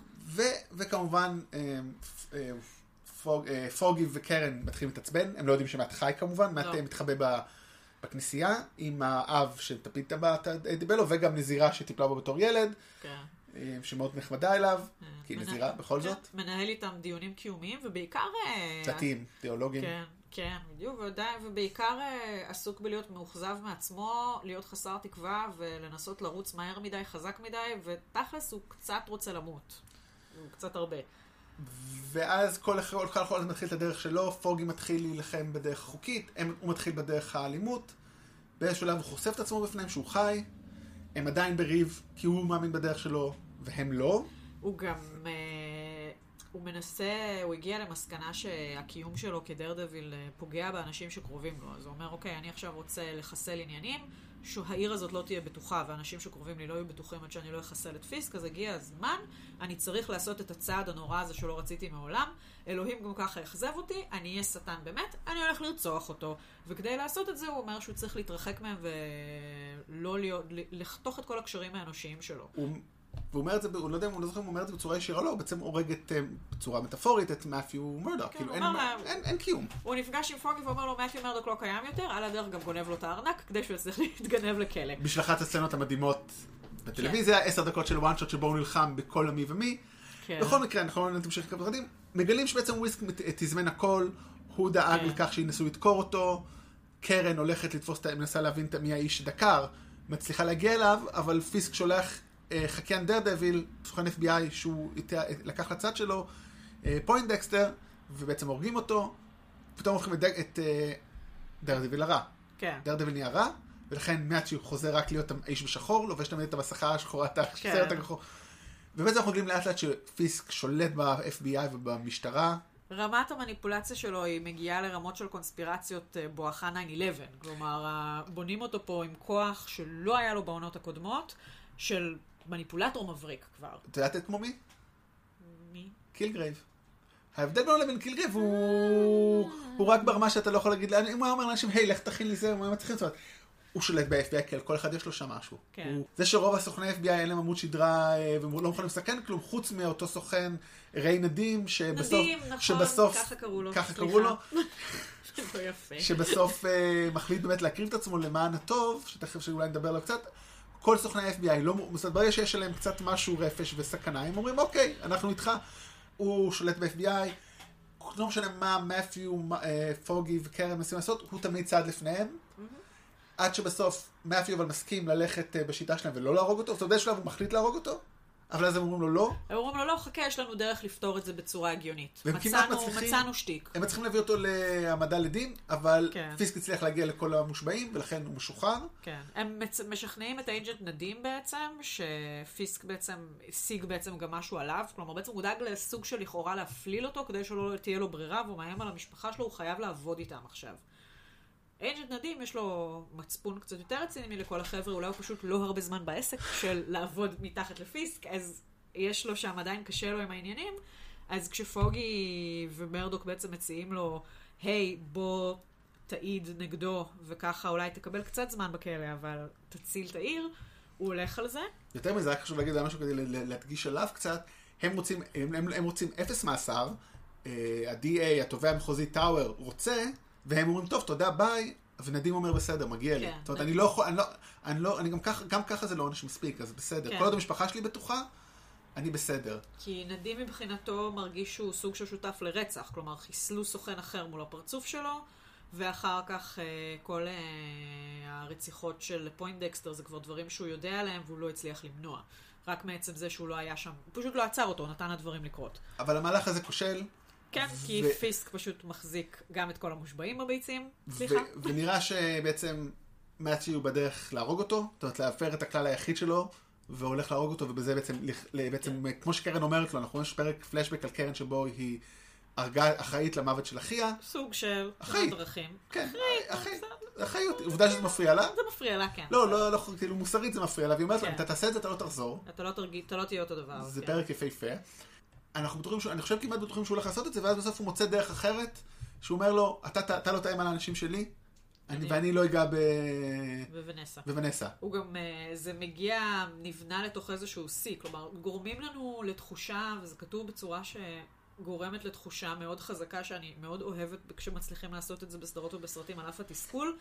וכמובן, פוגי וקרן מתחילים להתעצבן, הם לא יודעים שמעט חי כמובן, מעט מתחבא בכנסייה, עם האב שתפיל את הדיבלו, וגם נזירה שטיפלה בו בתור ילד. כן. שמאוד נחמדה אליו, כי היא נזירה בכל זאת. מנהל איתם דיונים קיומיים, ובעיקר... צעתיים, תיאולוגיים. כן, כן, בדיוק, ובעיקר עסוק בלהיות מאוחזב מעצמו, להיות חסר תקווה, ולנסות לרוץ מהר מדי, חזק מדי, ותכלס הוא קצת רוצה למות. הוא קצת הרבה. ואז כל אחד מתחיל את הדרך שלו, פוגי מתחיל להילחם בדרך החוקית, הוא מתחיל בדרך האלימות, באיזשהו שלב הוא חושף את עצמו בפניהם שהוא חי, הם עדיין בריב, כי הוא מאמין בדרך שלו, והם לא. הוא גם, הוא הגיע למסקנה שהקיום שלו כדרדביל פוגע באנשים שקרובים לו. אז הוא אומר, אוקיי, אני עכשיו רוצה לחסל עניינים, שהעיר הזאת לא תהיה בטוחה, והאנשים שקרובים לי לא יהיו בטוחים עד שאני לא אחסל את פיסק, אז הגיע הזמן, אני צריך לעשות את הצעד הנורא הזה שלא רציתי מעולם, אלוהים גם ככה יחזב אותי, אני אהיה שטן באמת, אני הולך לרצוח אותו. וכדי לעשות את זה, הוא אומר שהוא צריך להתרחק מהם ולא להיות, לחתוך את כל הקשרים האנושיים שלו. והוא אומר את זה, הוא לא יודע אם הוא לא זוכר אם הוא אומר את זה בצורה ישירה, לא, הוא בעצם הורג את, בצורה מטאפורית, את מאפיו מרדוק, כאילו אין קיום. הוא נפגש עם פוגי ואומר לו, מאפיו מרדוק לא קיים יותר, על הדרך גם גונב לו את הארנק, כדי שהוא יצליח להתגנב לכלא. בשביל אחת הסצנות המדהימות בטלוויזיה, 10 דקות של וואן שוט שבו הוא נלחם בכל המי ומי. בכל מקרה, אנחנו לא נמשיך כפרדים, מגלים שבעצם וויסק תזמן הכל, הוא דאג לכך שינסו לדקור אותו, קרן הולכת לתפוס, מנסה להבין מי האיש שדקר, מצליחה להגיע אליו, אבל פיסק שולח חקיין דרדביל, סוכן FBI שהוא לקח לצד שלו פוינדקסטר, ובעצם הורגים אותו, פתאום הולכים את דרדביל הרע. כן. דרדביל נהיה רע, ולכן מעט שהוא חוזר רק להיות איש בשחור, לובש תמיד את המסכה השחורה, את הסרט הכחור. ובעצם אנחנו הולכים לאט לאט שפיסק שולט ב-FBI ובמשטרה. רמת המניפולציה שלו היא מגיעה לרמות של קונספירציות בואכה 9/11, כלומר בונים אותו פה עם כוח שלא היה לו בעונות הקודמות, של מניפולטור מבריק כבר. את יודעת את כמו מי? מי? קילגרייב. ההבדל בינו לבין קילגרייב הוא רק ברמה שאתה לא יכול להגיד, אם הוא אומר לאנשים, היי, לך תכין לי זה, מה מצליחים? זאת אומרת, הוא שולט ב-FBI, כי על כל אחד יש לו שם משהו. זה שרוב הסוכני FBI אין להם עמוד שדרה, והם לא מוכנים לסכן כלום, חוץ מאותו סוכן, ריי נדים, שבסוף... ככה קראו לו. שבסוף מחליט באמת להקריב את עצמו למען הטוב, שתכף שאולי נדבר לו קצת. כל סוכני FBI, ברגע שיש עליהם קצת משהו רפש וסכנה, הם אומרים, אוקיי, אנחנו איתך, הוא שולט ב-FBI, לא משנה מה, מאפיו, פוגי וקרן מנסים לעשות, הוא תמיד צעד לפניהם, עד שבסוף מאפיו אבל מסכים ללכת בשיטה שלהם ולא להרוג אותו, ובשלב הוא מחליט להרוג אותו, אבל אז הם אומרים לו לא. הם אומרים לו לא, חכה, יש לנו דרך לפתור את זה בצורה הגיונית. מצאנו שתיק. הם צריכים להביא אותו להעמדה לדין, אבל פיסק הצליח להגיע לכל המושבעים, ולכן הוא משוחרר. כן. הם משכנעים את האג'נט נדים בעצם, שפיסק בעצם השיג בעצם גם משהו עליו. כלומר, בעצם הוא דאג לסוג של לכאורה להפליל אותו, כדי שלא תהיה לו ברירה, והוא מאיים על המשפחה שלו, הוא חייב לעבוד איתם עכשיו. אג'נט נדים יש לו מצפון קצת יותר רציני לכל החבר'ה, אולי הוא פשוט לא הרבה זמן בעסק של לעבוד מתחת לפיסק, אז יש לו שם עדיין קשה לו עם העניינים, אז כשפוגי ומרדוק בעצם מציעים לו, היי, בוא תעיד נגדו, וככה אולי תקבל קצת זמן בכלא, אבל תציל את העיר, הוא הולך על זה. יותר מזה, רק חשוב להגיד על משהו כדי להדגיש עליו קצת, הם רוצים אפס מאסר, ה-DA, התובע המחוזי טאואר, רוצה, והם אומרים, טוב, תודה, ביי, ונדים אומר, בסדר, מגיע לי. זאת אומרת, אני לא יכול, אני גם ככה זה לא עונש מספיק, אז בסדר. כל עוד המשפחה שלי בטוחה, אני בסדר. כי נדים מבחינתו מרגיש שהוא סוג של שותף לרצח, כלומר, חיסלו סוכן אחר מול הפרצוף שלו, ואחר כך כל הרציחות של פוינדקסטר, זה כבר דברים שהוא יודע עליהם, והוא לא הצליח למנוע. רק מעצם זה שהוא לא היה שם, הוא פשוט לא עצר אותו, נתן הדברים לקרות. אבל המהלך הזה כושל, כן, כי פיסק פשוט מחזיק גם את כל המושבעים בביצים. סליחה. ונראה שבעצם מאצ'י הוא בדרך להרוג אותו, זאת אומרת להפר את הכלל היחיד שלו, והולך להרוג אותו, ובזה בעצם כמו שקרן אומרת לו, אנחנו יש פרק פלשבק על קרן שבו היא אחראית למוות של אחיה. סוג של דרכים. כן, אחריות. עובדה שזה מפריע לה? זה מפריע לה, כן. לא, כאילו מוסרית זה מפריע לה, והיא אומרת לה, אם אתה תעשה את זה, אתה לא תחזור. אתה לא תהיה אותו דבר. זה פרק יפהפה. אני חושב כמעט בטוחים שהוא הולך לעשות את זה, ואז בסוף הוא מוצא דרך אחרת, שהוא אומר לו, אתה לא תאיים על האנשים שלי, ואני לא אגע בוונסה. הוא גם, זה מגיע, נבנה לתוך איזשהו סי, כלומר, גורמים לנו לתחושה, וזה כתוב בצורה שגורמת לתחושה מאוד חזקה, שאני מאוד אוהבת כשמצליחים לעשות את זה בסדרות ובסרטים, על אף התסכול,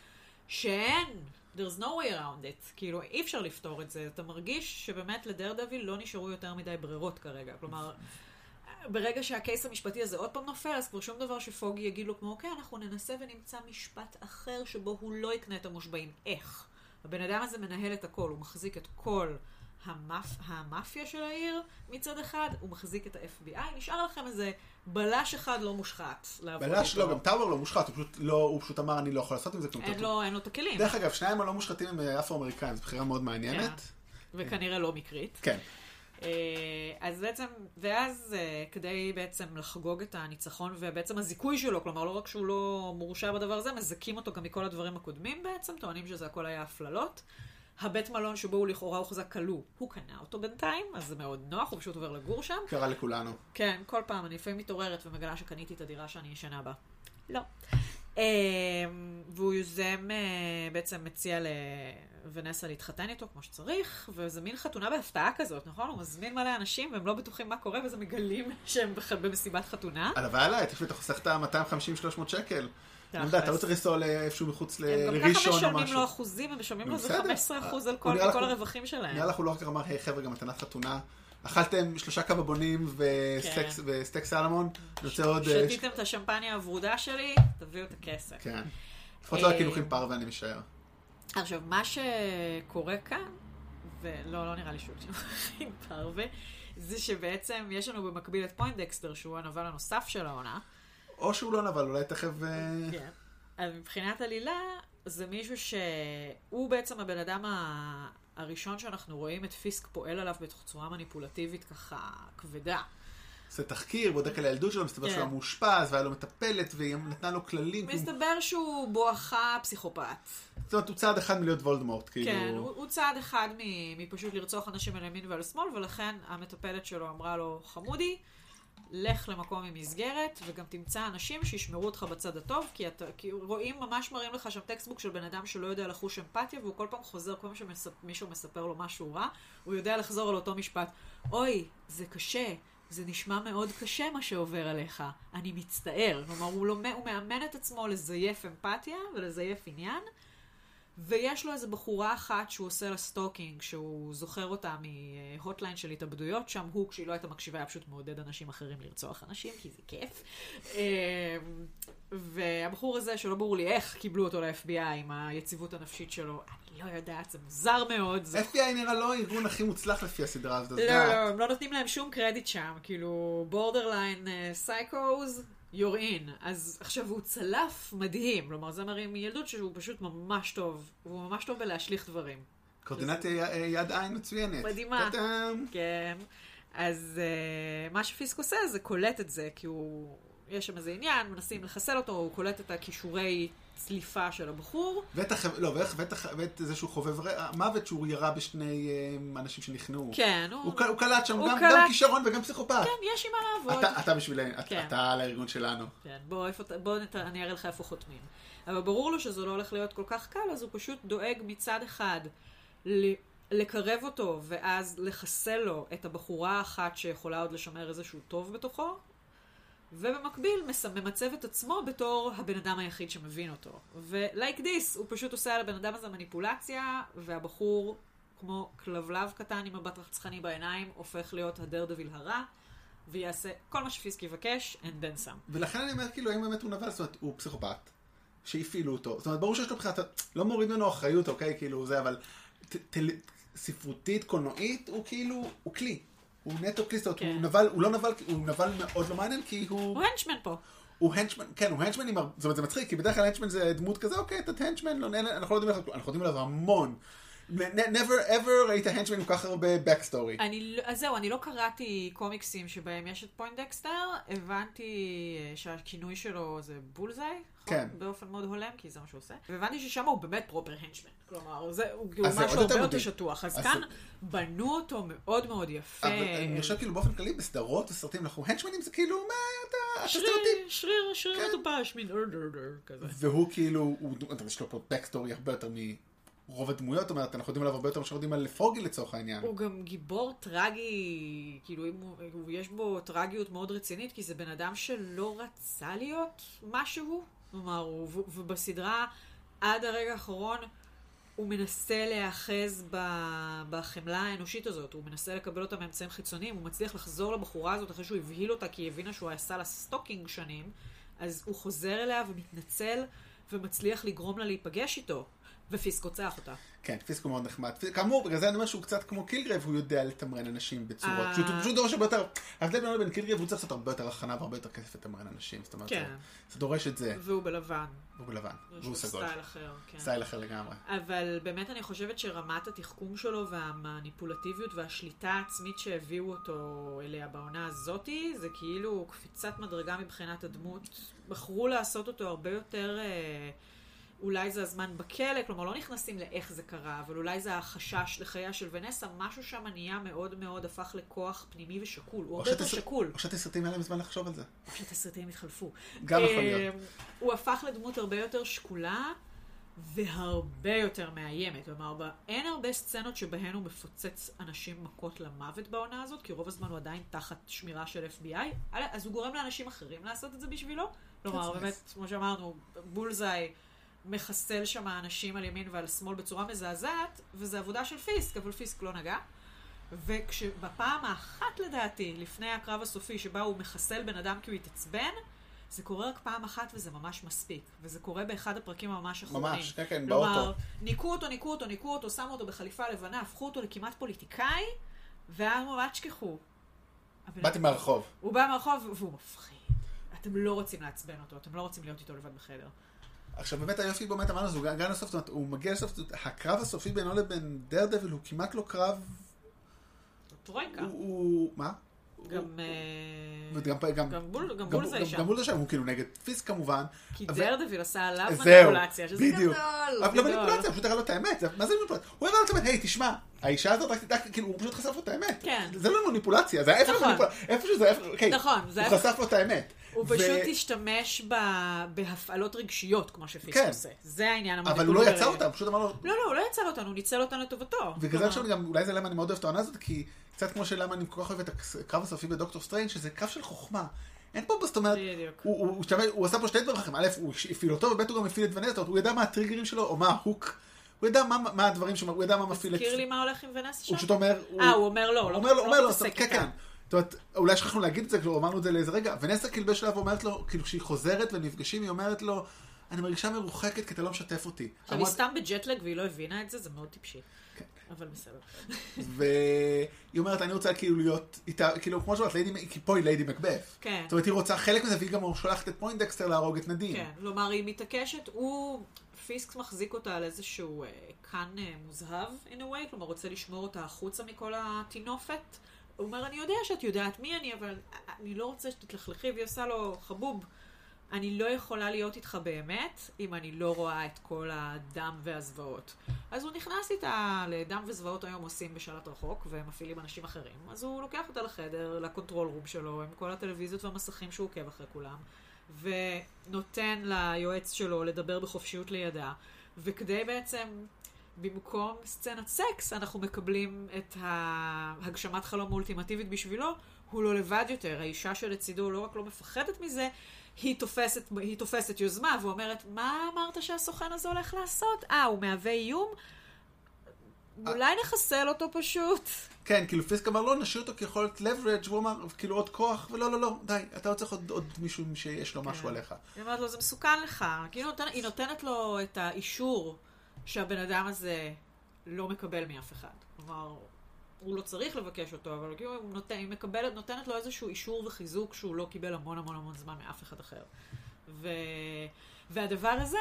שאין, there's no way around it, כאילו אי אפשר לפתור את זה, אתה מרגיש שבאמת לדרדביל לא נשארו יותר מדי ברירות כרגע, כלומר, ברגע שהקייס המשפטי הזה עוד פעם נופל, אז כבר שום דבר שפוגי יגיד לו כמו, אוקיי, אנחנו ננסה ונמצא משפט אחר שבו הוא לא יקנה את המושבעים. איך? הבן אדם הזה מנהל את הכל, הוא מחזיק את כל המאפיה של העיר מצד אחד, הוא מחזיק את ה-FBI, נשאר לכם איזה בלש אחד לא מושחת. בלש לא, גם טאוור לא מושחת, הוא פשוט אמר, אני לא יכול לעשות עם זה. אין לו את הכלים. דרך אגב, שניים הלא מושחתים הם אפרו-אמריקאים, זו בחירה מאוד מעניינת. וכנראה לא מקרית. כן. אז בעצם, ואז כדי בעצם לחגוג את הניצחון ובעצם הזיכוי שלו, כלומר לא רק שהוא לא מורשע בדבר הזה, מזכים אותו גם מכל הדברים הקודמים בעצם, טוענים שזה הכל היה הפללות. הבית מלון שבו הוא לכאורה הוחזק כלוא, הוא קנה אותו בינתיים, אז זה מאוד נוח, הוא פשוט עובר לגור שם. קרה לכולנו. כן, כל פעם אני לפעמים מתעוררת ומגלה שקניתי את הדירה שאני ישנה בה. לא. והוא יוזם, בעצם מציע לוונסה להתחתן איתו כמו שצריך, וזה מין חתונה בהפתעה כזאת, נכון? הוא מזמין מלא אנשים והם לא בטוחים מה קורה, וזה מגלים שהם במסיבת חתונה. הלוואי עליי, תשמעי, אתה חוסכת 250-300 שקל. אתה לא צריך לנסוע איפשהו מחוץ לראשון או משהו. הם גם ככה משלמים לו אחוזים, הם משלמים לו 15% על כל הרווחים שלהם. נראה לך, הוא לא רק אמר, היי חבר'ה, גם מתנת חתונה. אכלתם 3 קבבונים וסטייק סלמון. שתיתם את השמפניה הוורודה שלי, תביאו את הכסף. כן. לפחות לא הקילוחים פר ואני משאר. עכשיו, מה שקורה כאן, ולא נראה לי שוב שמחים פר ו, זה שבעצם יש לנו במקביל את פוינדקסטר, שהוא הנבל הנוסף של העונה. או שהוא לא נבל, אולי תכף. כן. אז מבחינת עלילה, זה מישהו שהוא בעצם הבן אדם הראשון שאנחנו רואים את פיסק פועל עליו בצורה מניפולטיבית ככה כבדה. זה תחקיר, בודק על הילדות שלו, מסתבר שהוא מאושפז, והיה לו מטפלת, והיא נתנה לו כללים. מסתבר שהוא בואכה פסיכופת. זאת אומרת, הוא צעד אחד מלהיות וולדמורט, כאילו. כן, הוא צעד אחד מפשוט לרצוח אנשים על ימין ועל שמאל, ולכן המטפלת שלו אמרה לו, חמודי, לך למקום עם מסגרת, וגם תמצא אנשים שישמרו אותך בצד הטוב, כי רואים, ממש מראים לך שם טקסטבוק של בן אדם שלא יודע לחוש אמפתיה, והוא כל פעם חוזר, כל פעם שמישהו מספר לו משהו רע, הוא יודע לחזור על אותו משפט, אוי, זה קשה, זה נשמע מאוד קשה מה שעובר עליך, אני מצטער. כלומר, הוא מאמן את עצמו לזייף אמפתיה ולזייף עניין, ויש לו איזו בחורה אחת שהוא עושה לה סטוקינג, שהוא זוכר אותה מהוטליין של התאבדויות שם, הוא כשהיא לא הייתה מקשיבה היה פשוט מעודד אנשים אחרים לרצוח אנשים, כי זה כיף. והבחור הזה שלא ברור לי איך קיבלו אותו ל-FBI עם היציבות הנפשית שלו, אני לא יודעת, זה מוזר מאוד. FBI נראה לא ארגון הכי מוצלח לפי הסדרה הזאת. לא, לא, הם לא נותנים להם שום קרדיט שם, כאילו בורדרליין סייקוז. you're in. אז עכשיו הוא צלף מדהים, כלומר זה מראים מילדות שהוא פשוט ממש טוב, הוא ממש טוב בלהשליך דברים. קורדינציה יד עין מצוינת. מדהימה. כן. אז מה שפיסק עושה זה קולט את זה, כי הוא, יש שם איזה עניין, מנסים לחסל אותו, הוא קולט את הכישורי צליפה של הבחור. ואת זה שהוא חובב מוות שהוא ירה בשני אנשים שנכנעו. כן. הוא קלט שם גם כישרון וגם פסיכופת. כן, יש עם מה לעבוד. אתה בשבילנו, אתה על הארגון שלנו. כן, בוא אני אראה לך איפה חותמים. אבל ברור לו שזה לא הולך להיות כל כך קל, אז הוא פשוט דואג מצד אחד לקרב אותו, ואז לחסל לו את הבחורה האחת שיכולה עוד לשמר איזשהו טוב בתוכו, ובמקביל ממצב את עצמו בתור הבן אדם היחיד שמבין אותו. ולייק דיס, הוא פשוט עושה על הבן אדם הזה מניפולציה, והבחור, כמו כלבלב קטן עם מבט רצחני בעיניים, הופך להיות הדרדביל הרע, ויעשה כל מה שפיסק יבקש, and then some. ולכן אני אומר, כאילו, האם באמת הוא נבל, זאת אומרת, הוא פסיכופת, שהפעילו אותו. זאת אומרת, ברור שיש לו בחינת, לא מוריד לנו אחריות, אוקיי, כאילו זה, אבל ספרותית, קולנועית, הוא כאילו, הוא כלי. הוא נטו קליסטות, הוא נבל מאוד לא מעניין, כי הוא הנצ'מן פה. הוא הנצ'מן, כן, הוא הנצ'מן, זאת אומרת, זה מצחיק, כי בדרך כלל הנצ'מן זה דמות כזה, אוקיי, אתה הנצ'מן, אנחנו לא יודעים, אנחנו יודעים עליו המון. never ever ראית הנצ'מן עם כך הרבה backstory. אז זהו, אני לא קראתי קומיקסים שבהם יש את פוינדקסטר, הבנתי שהכינוי שלו זה בולזי, באופן מאוד הולם, כי זה מה שהוא עושה, והבנתי ששם הוא באמת פרופר הנצ'מן. כלומר, הוא משהו הרבה יותר שטוח. אז כאן בנו אותו מאוד מאוד יפה. אבל אני חושב כאילו באופן כללי, בסדרות וסרטים אנחנו הנצ'מנים, זה כאילו, מה אתה סרטים? שריר מטופש, מין כזה. והוא כאילו, יש לו פה backstory הרבה יותר רוב הדמויות, זאת אומרת, אנחנו יודעים עליו הרבה יותר משרדים על פוגי לצורך העניין. הוא גם גיבור טרגי, כאילו יש בו טרגיות מאוד רצינית, כי זה בן אדם שלא רצה להיות משהו, כלומר, ובסדרה עד הרגע האחרון הוא מנסה להיאחז בחמלה האנושית הזאת, הוא מנסה לקבל אותה מאמצעים חיצוניים, הוא מצליח לחזור לבחורה הזאת אחרי שהוא הבהיל אותה, כי היא הבינה שהוא עשה לה סטוקינג שנים, אז הוא חוזר אליה ומתנצל ומצליח לגרום לה להיפגש איתו. ופיסק הוצח אותה. כן, פיסק הוא מאוד נחמד. כאמור, בגלל זה אני אומר שהוא קצת כמו קילגרייב, הוא יודע לתמרן אנשים בצורות. שהוא פשוט דורש הרבה יותר, ההבדל בינו לבין קילגרייב, הוא צריך לעשות הרבה יותר הכנה והרבה יותר כסף לתמרן אנשים. זאת אומרת, זה דורש את זה. והוא בלבן. והוא בלבן. והוא סגול. סטייל אחר, כן. סטייל אחר לגמרי. אבל באמת אני חושבת שרמת התחכום שלו והמניפולטיביות והשליטה העצמית שהביאו אותו אליה בעונה הזאת, זה כאילו קפיצת מדרגה מבחינת הדמות. בחרו לעשות אותו הרבה יותר, אולי זה הזמן בכלא, כלומר לא נכנסים לאיך זה קרה, אבל אולי זה החשש לחייה של ונסה, משהו שם ענייה מאוד מאוד הפך לכוח פנימי ושקול, הוא הרבה יותר שקול. או שהתסרטים היה להם זמן לחשוב על זה. או שהתסרטים התחלפו. גם יכול להיות. הוא הפך לדמות הרבה יותר שקולה, והרבה יותר מאיימת. כלומר, אין הרבה סצנות שבהן הוא מפוצץ אנשים מכות למוות בעונה הזאת, כי רוב הזמן הוא עדיין תחת שמירה של FBI, אז הוא גורם לאנשים אחרים לעשות את זה בשבילו. כלומר, באמת, כמו שאמרנו, בולזאי מחסל שם האנשים על ימין ועל שמאל בצורה מזעזעת, וזו עבודה של פיסק, אבל פיסק לא נגע. וכשבפעם האחת לדעתי, לפני הקרב הסופי שבה הוא מחסל בן אדם כי הוא התעצבן, זה קורה רק פעם אחת וזה ממש מספיק. וזה קורה באחד הפרקים הממש אחרונים. ממש, כן, כן, באוטו. ניקו אותו, שמו אותו בחליפה לבנה, הפכו אותו לכמעט פוליטיקאי, ואמרו, אל תשכחו. באתי מהרחוב. הוא בא מהרחוב והוא מפחיד. אתם לא רוצים לעצבן אותו, אתם לא רוצים להיות איתו לבד בחדר. עכשיו באמת היופי באמת אמרנו, זה גם לסוף, זאת אומרת, הוא מגיע לסוף, הקרב הסופי בינו לבין דרדביל הוא כמעט לא קרב. טרויקה. הוא, מה? גם בול זה שם. גם בול זה שם, הוא כאילו נגד פיסק כמובן. כי דרדביל עשה עליו מניפולציה, שזה גדול. אבל מניפולציה, פשוט הראה לו את האמת. מה זה מניפולציה? הוא הראה לו את האמת, היי, תשמע, האישה הזאת רק תדע, כאילו, הוא פשוט חשף לו את האמת. זה לא מניפולציה, זה איפה שהוא חשף לו את האמת. הוא פשוט השתמש בהפעלות רגשיות, כמו שפיסק עושה. זה העניין המניפולציה. אבל הוא לא יצר אותם, פשוט אמר לו לא, הוא לא יצר אותנו, הוא ניצל אותנו לטובתו. וכזה עכשיו גם, אולי זה למה אני מאוד אוהב את העונה הזאת, כי קצת כמו שלמה אני כל כך אוהב את הקרב הסופי בדוקטור סטרנג', שזה קרב של חוכמה. אין פה, זאת אומרת, הוא עשה פה שתי דברים אחרים. א', הוא הפעיל אותו, וב' הוא גם הפעיל את ונסה, הוא ידע מה הטריגרים שלו, או מה ההוק, הוא ידע מה הדברים שם, הוא ידע מה מפעיל את... תזכיר לי מה הולך עם ונסה שם? הוא פשוט אומר... הוא אומר לא, הוא אומר לא, כן. זאת אומרת, אולי שכחנו להגיד את זה, כאילו אמרנו את זה לאיזה רגע, ונסה כאילו בשלב אומרת לו, כאילו כשהיא חוזרת ונפגשים, היא אומרת לו, אני מרגישה מרוחקת כי אתה לא משתף אותי. עכשיו היא סתם בג'טלג והיא לא הבינה את זה, זה מאוד טיפשי. אבל בסדר. והיא אומרת, אני רוצה כאילו להיות איתה, כאילו כמו שאומרת, פה היא ליידי מקבף. כן. זאת אומרת, היא רוצה חלק מזה, והיא גם שולחת את פוינדקסטר להרוג את נדים. כן, כלומר, היא מתעקשת, פיסק מחזיק אותה על איזשהו כאן מוזהב, in a way, כלומר, רוצה לשמור אותה החוצה מכל התינופת. הוא אומר, אני יודע שאת יודעת מי אני, אבל אני לא רוצה שתתלכלכי, והיא עושה לו חבוב. אני לא יכולה להיות איתך באמת, אם אני לא רואה את כל הדם והזוועות. אז הוא נכנס איתה לדם וזוועות היום עושים בשלט רחוק, ומפעילים אנשים אחרים. אז הוא לוקח אותה לחדר, לקונטרול רום שלו, עם כל הטלוויזיות והמסכים שהוא עוקב אחרי כולם, ונותן ליועץ שלו לדבר בחופשיות לידה. וכדי בעצם, במקום סצנת סקס, אנחנו מקבלים את הגשמת חלום האולטימטיבית בשבילו, הוא לא לבד יותר. האישה שלצידו לא רק לא מפחדת מזה, היא תופסת יוזמה ואומרת, מה אמרת שהסוכן הזה הולך לעשות? הוא מהווה איום? אולי נחסל אותו פשוט. כן, כאילו פיסק אמר, לא, נשאיר אותו כיכולת leverage, והוא אמר, כאילו עוד כוח, ולא, לא, לא, די, אתה רוצה עוד מישהו שיש לו משהו עליך. היא אומרת לו, זה מסוכן לך. היא נותנת לו את האישור שהבן אדם הזה לא מקבל מאף אחד. כלומר, הוא לא צריך לבקש אותו, אבל היא נותנת לו איזשהו אישור וחיזוק שהוא לא קיבל המון המון המון זמן מאף אחד אחר. והדבר הזה,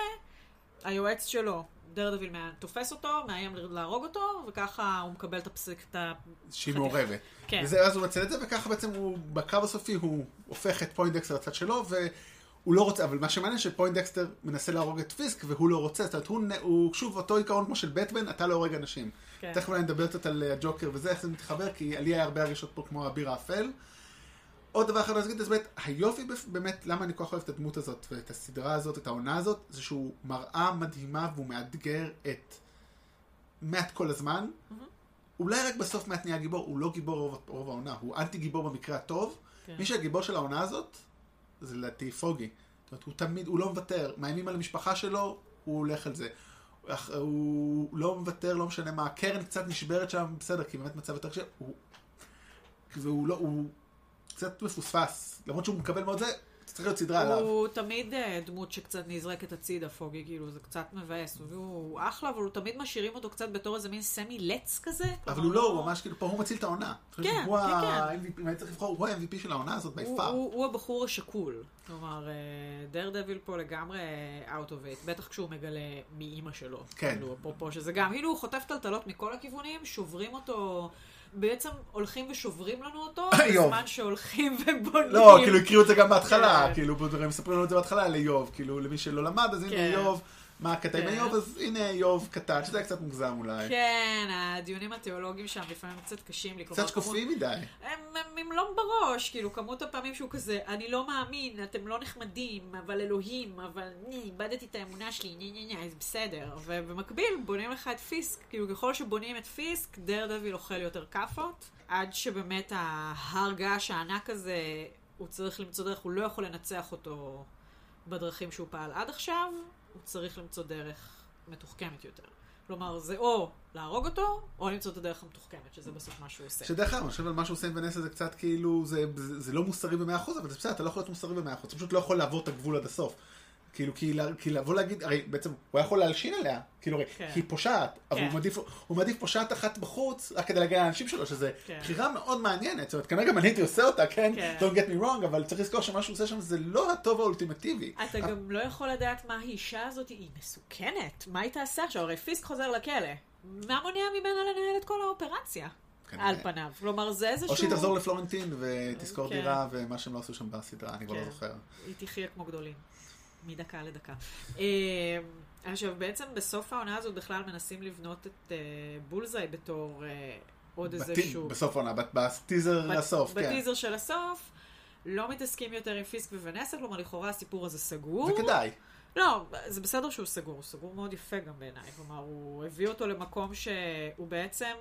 היועץ שלו, דרדביל, תופס אותו, מאיים להרוג אותו, וככה הוא מקבל את הפסק, את החתיך. שהיא מעורבת. כן. אז הוא מצל את זה, וככה בעצם הוא, בקו הסופי, הוא הופך את פוינדקסטר לצד שלו, והוא לא רוצה, אבל מה שמעניין שפוינדקסטר מנסה להרוג את פיסק, והוא לא רוצה, זאת אומרת, הוא שוב אותו עיקרון כמו של בטמן, אתה לא הורג אנשים. כן. תכף אולי נדבר קצת על הג'וקר וזה, איך זה מתחבר, כי עלי היה הרבה הרגשות פה כמו הביר האפל. עוד דבר אחד להגיד, אז באמת, היופי באמת, למה אני כל כך אוהב את הדמות הזאת, ואת הסדרה הזאת, את העונה הזאת, זה שהוא מראה מדהימה, והוא מאתגר את מעט כל הזמן. אולי רק בסוף מעט נהיה גיבור, הוא לא גיבור רוב העונה, הוא אנטי גיבור במקרה הטוב. מי שהגיבור של העונה הזאת, זה לדעתי פוגי. זאת אומרת, הוא תמיד, הוא לא מוותר, מאיימים על המשפחה שלו, הוא הולך על זה. הוא לא מוותר, לא משנה מה, הקרן קצת נשברת שם, בסדר, כי באמת מצב יותר קשה, והוא לא, קצת מפוספס, למרות שהוא מקבל מאוד זה, צריך להיות סדרה עליו. הוא תמיד דמות שקצת נזרקת הצידה, פוגי, כאילו, זה קצת מבאס, הוא אחלה, אבל הוא תמיד משאירים אותו קצת בתור איזה מין סמי-לץ כזה. אבל הוא לא, הוא ממש, כאילו, פה הוא מציל את העונה. כן, הוא ה-MVP של העונה הזאת, ביפר. הוא הבחור השקול, כלומר, דרדביל פה לגמרי out of it, בטח כשהוא מגלה מאימא שלו. כן. אפרופו שזה גם, כאילו, הוא חוטף טלטלות מכל הכיוונים, שוברים אותו... בעצם הולכים ושוברים לנו אותו, בזמן שהולכים ובונים. לא, כאילו הקריאו את זה גם בהתחלה, כאילו מספרים לנו את זה בהתחלה לאיוב, כאילו למי שלא למד, אז הנה איוב, מה קטע עם איוב, אז הנה איוב קטן, שזה היה קצת מוגזם אולי. כן, הדיונים התיאולוגיים שם לפעמים קצת קשים לי. קצת שקופים מדי. הם לא בראש, כאילו כמות הפעמים שהוא כזה, אני לא מאמין, אתם לא נחמדים, אבל אלוהים, אבל איבדתי את האמונה שלי, אז בסדר. ובמקביל בונים לך את פיסק, כאילו ככל שבונים את פיסק, דרדביל אוכל יותר קפות, עד שבאמת ההרגש הענק הזה, הוא צריך למצוא דרך, הוא לא יכול לנצח אותו בדרכים שהוא פעל עד עכשיו. הוא צריך למצוא דרך מתוחכמת יותר. כלומר, זה או להרוג אותו, או למצוא את הדרך המתוחכמת, שזה בסוף מה שהוא עושה. שדרך כלל, אני חושב על מה שהוא עושה עם ונסה, זה קצת כאילו, זה לא מוסרי ב-100%, אבל זה בסדר, אתה לא יכול להיות מוסרי ב-100%, אתה פשוט לא יכול לעבור את הגבול עד הסוף. כאילו, כי לבוא להגיד, הרי בעצם, הוא יכול להלשין עליה, כאילו, הרי, היא פושעת, אבל הוא מעדיף פושעת אחת בחוץ, רק כדי להגן לאנשים שלו, שזה בחירה מאוד מעניינת, זאת אומרת, כנראה גם אני הייתי עושה אותה, כן? Don't get me wrong, אבל צריך לזכור שמה שהוא עושה שם, זה לא הטוב האולטימטיבי. אתה גם לא יכול לדעת מה האישה הזאת, היא מסוכנת, מה היא תעשה עכשיו? הרי פיסק חוזר לכלא, מה מונע ממנה לנהל את כל האופרציה? על פניו, כלומר זה איזשהו... או שהיא תחזור לפלורנטין ותזכור דירה ומה שהם לא עשו שם בסדרה, אני כבר לא זוכר. היא תחיה כמו גדולים. מדקה לדקה. עכשיו, בעצם בסוף העונה הזאת בכלל מנסים לבנות את בולזאי בתור עוד איזשהו... בסוף העונה, בטיזר לסוף, כן. בטיזר של הסוף, לא מתעסקים יותר עם פיסק וונסה, כלומר, לכאורה הסיפור הזה סגור. וכדאי. לא, זה בסדר שהוא סגור, הוא סגור מאוד יפה גם בעיניי. כלומר, הוא הביא אותו למקום שהוא בעצם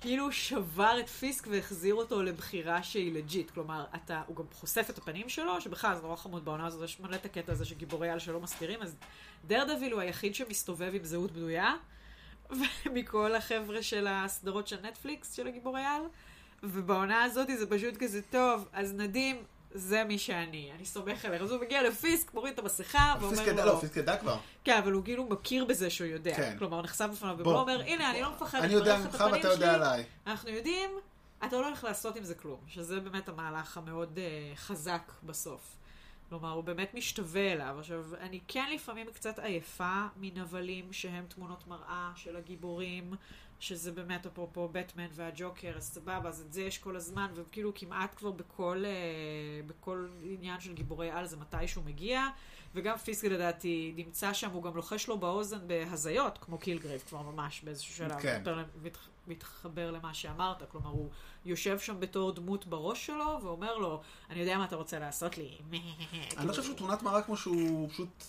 כאילו שבר את פיסק והחזיר אותו לבחירה שהיא לג'ית. כלומר, הוא גם חושף את הפנים שלו, שבכלל זה נורא חמוד בעונה הזאת, יש מלא את הקטע הזה שגיבורי על שלא מסתירים, אז דרדביל הוא היחיד שמסתובב עם זהות בדויה, ומכל החבר'ה של הסדרות של נטפליקס של הגיבור היעל, ובעונה הזאת זה פשוט כזה טוב, אז נדים, זה מי שאני, אני סומך עליך. אז הוא מגיע לפיסק, מוריד את המסכה, ואומר לו... לא, פיסק ידע כבר. כן, אבל הוא כאילו מכיר בזה שהוא יודע. כלומר, הוא נחשף בפניו ובוא אומר, הנה, אני לא מפחד, אני יודע ממך ואתה יודע עליי. אנחנו יודעים, אתה לא הולך לעשות עם זה כלום, שזה באמת המהלך המאוד חזק בסוף. כלומר, הוא באמת משתווה אליו. עכשיו, אני כן לפעמים קצת עייפה מנבלים שהם תמונות מראה של הגיבורים, שזה באמת אפרופו בטמן והג'וקר, אז סבבה, אז את זה יש כל הזמן, וכאילו כמעט כבר בכל עניין של גיבורי על זה מתישהו מגיע, וגם פיסק לדעתי נמצא שם, הוא גם לוחש לו באוזן בהזיות, כמו קילגרייב כבר ממש באיזשהו שלב, מתחבר למה שאמרת, כלומר הוא יושב שם בתור דמות בראש שלו, ואומר לו, אני יודע מה אתה רוצה לעשות לי. אני חושב שהוא תמונת מראה כמו שהוא פשוט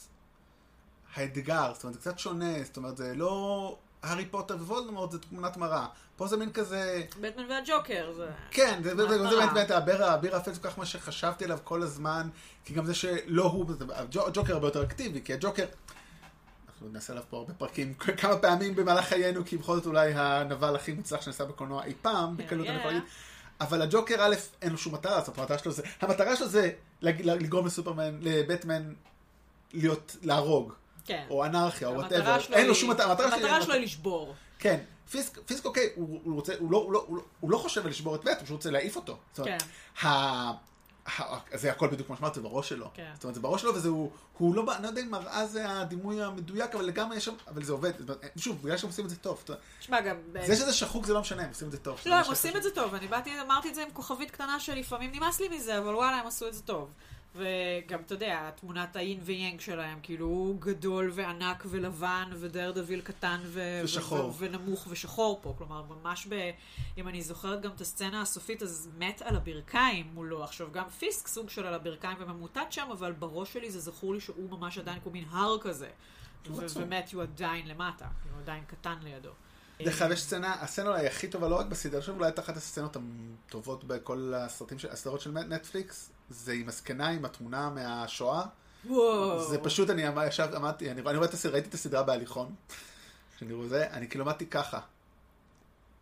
האתגר, זאת אומרת, זה קצת שונה, זאת אומרת, זה לא... הארי פוטר ווולדמורט זה תמונת מראה. פה זה מין כזה... בטמן והג'וקר זה... כן, זה באמת האביר האפל, זה כך מה שחשבתי עליו כל הזמן, כי גם זה שלא הוא... הג'וקר הרבה יותר אקטיבי, כי הג'וקר... אנחנו נעשה עליו פה הרבה פרקים כמה פעמים במהלך חיינו, כי בכל זאת אולי הנבל הכי מוצלח שנעשה בקולנוע אי פעם, בקלות אני פרגיד. אבל הג'וקר א' אין לו שום מטרה, אז המטרה שלו זה... המטרה שלו זה לגרום לסופרמן, לבטמן, להיות, להרוג. כן. או אנרכיה, או whatever. אין לו שום מטרה. המטרה שלו היא לשבור. כן. פיסק, אוקיי, הוא לא חושב לשבור את בית, הוא רוצה להעיף אותו. כן. זה הכל בדיוק מה שמרת, זה בראש שלו. כן. זאת אומרת, זה בראש שלו, וזה הוא לא, אני לא יודע אם מראה זה הדימוי המדויק, אבל לגמרי יש שם, אבל זה עובד. שוב, בגלל שהם עושים את זה טוב. תשמע, גם... זה שזה שחוק זה לא משנה, הם עושים את זה טוב. לא, הם עושים את זה טוב. אני באתי, אמרתי את זה עם כוכבית קטנה שלפעמים נמאס לי מזה, אבל וואלה, הם עשו את זה טוב. וגם, אתה יודע, תמונת האין ויינג שלהם, כאילו, הוא גדול וענק ולבן, ודרדוויל קטן ונמוך ושחור פה. כלומר, ממש אם אני זוכרת גם את הסצנה הסופית, אז מת על הברכיים מולו. עכשיו, גם פיסק סוג של על הברכיים וממוטט שם, אבל בראש שלי זה זכור לי שהוא ממש עדיין כמו מין הר כזה. ובאמת, הוא עדיין למטה, הוא עדיין קטן לידו. דרך אגב, יש סצנה, הסצנה אולי הכי טובה, לא רק בסדרה, עכשיו אולי הייתה אחת הסצנות הטובות בכל הסדרות של נטפליקס, זה עם הסקנה, עם התמונה מהשואה. וואו. זה פשוט, אני ישב, אמרתי, אני ראיתי את הסדרה בהליכון, אני כאילו אמרתי ככה.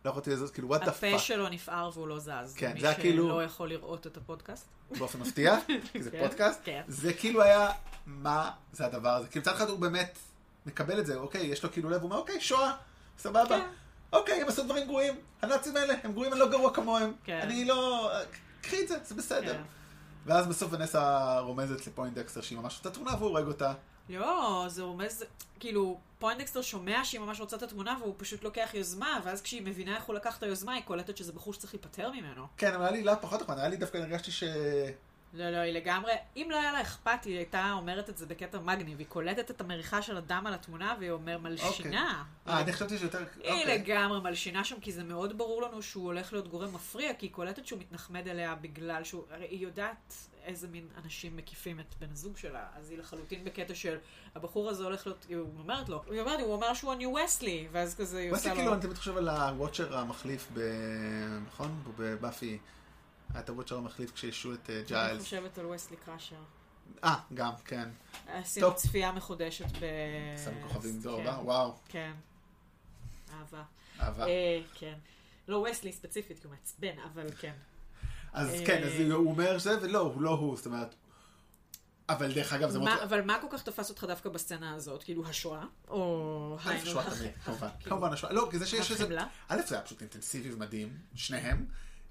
לא יכולתי לזוז, כאילו, what the fuck. הפה שלו נפער והוא לא זז. כן, זה היה כאילו... מי שלא יכול לראות את הפודקאסט. באופן מפתיע, כי זה פודקאסט. כן. זה כאילו היה, מה זה הדבר הזה? כאילו, צד אחד הוא באמת מקבל את זה, אוקיי, יש לו כאילו לב, הוא אומר, אוקיי, שואה, סבבה. אוקיי, הם עשו דברים גרועים. הנאצים האלה, הם גרועים, אני לא גרוע כמוהם. אני לא... קחי את זה, זה בסדר. ואז בסוף ונסה רומזת לפוינדקסטר שהיא ממש רוצה תמונה והוא הורג אותה. לא, זה רומז, כאילו, פוינדקסטר שומע שהיא ממש רוצה את התמונה והוא פשוט לוקח יוזמה, ואז כשהיא מבינה איך הוא לקח את היוזמה, היא קולטת שזה בחור שצריך להיפטר ממנו. כן, אבל היה לי לא פחות אחת, היה לי דווקא הרגשתי ש... לא, היא לגמרי, אם לא היה לה אכפת, היא הייתה אומרת את זה בקטע מגניב, היא קולטת את המריחה של הדם על התמונה, והיא אומר מלשינה. אני חשבתי שיותר... היא לגמרי מלשינה שם, כי זה מאוד ברור לנו שהוא הולך להיות גורם מפריע, כי היא קולטת שהוא מתנחמד אליה בגלל שהוא... היא יודעת איזה מין אנשים מקיפים את בן הזוג שלה, אז היא לחלוטין בקטע של הבחור הזה הולך להיות... היא אומרת לו, הוא אומר שהוא הניו וסלי, ואז כזה היא עושה לו... וסלי כאילו, אני מתחשב על הוואצ'ר המחליף ב... נכון? בבאפי. אתה בוטשר מחליף כשישו את ג'יילס. אני חושבת על וסלי קראשר. גם, כן. עשינו צפייה מחודשת ב... שם כוכבים דורבה, וואו. כן. אהבה. כן. לא וסלי ספציפית, כי הוא מעצבן, אבל כן. אז כן, אז הוא אומר שזה, ולא, הוא לא הוא, זאת אומרת... אבל דרך אגב, זה מאוד... אבל מה כל כך תפס אותך דווקא בסצנה הזאת? כאילו, השואה? או... השואה תמיד, כמובן השואה. לא, כי זה שיש איזה... א', זה היה פשוט אינטנסיבי ומדהים, שניהם.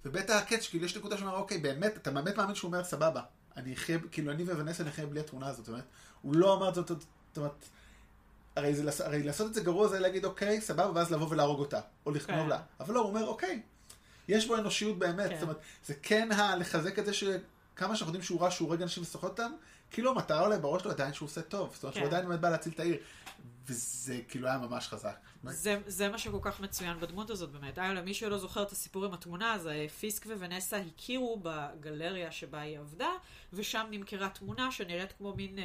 ובית הקטש, כאילו יש נקודה שאומר, אוקיי, באמת, אתה באמת מאמין שהוא אומר, סבבה, אני אחיה, כאילו אני וונסה נחיה בלי התמונה הזאת, זאת אומרת, הוא לא אמר זאת, זאת אומרת, הרי לעשות את זה גרוע זה להגיד, אוקיי, סבבה, ואז לבוא ולהרוג אותה, או לכנוב לה, אבל לא, הוא אומר, אוקיי, יש בו אנושיות באמת, זאת אומרת, זה כן לחזק את זה שכמה שאנחנו יודעים שהוא רע, שהוא רגע אנשים וסוחות אותם, כאילו המטרה עולה בראש לו עדיין שהוא עושה טוב, זאת אומרת, שהוא עדיין באמת בא להציל את העיר. וזה כאילו היה ממש חזק. זה מה שכל כך מצוין בדמות הזאת באמת. למי שלא זוכר את הסיפור עם התמונה, אז פיסק וונסה הכירו בגלריה שבה היא עבדה, ושם נמכרה תמונה שנראית כמו מין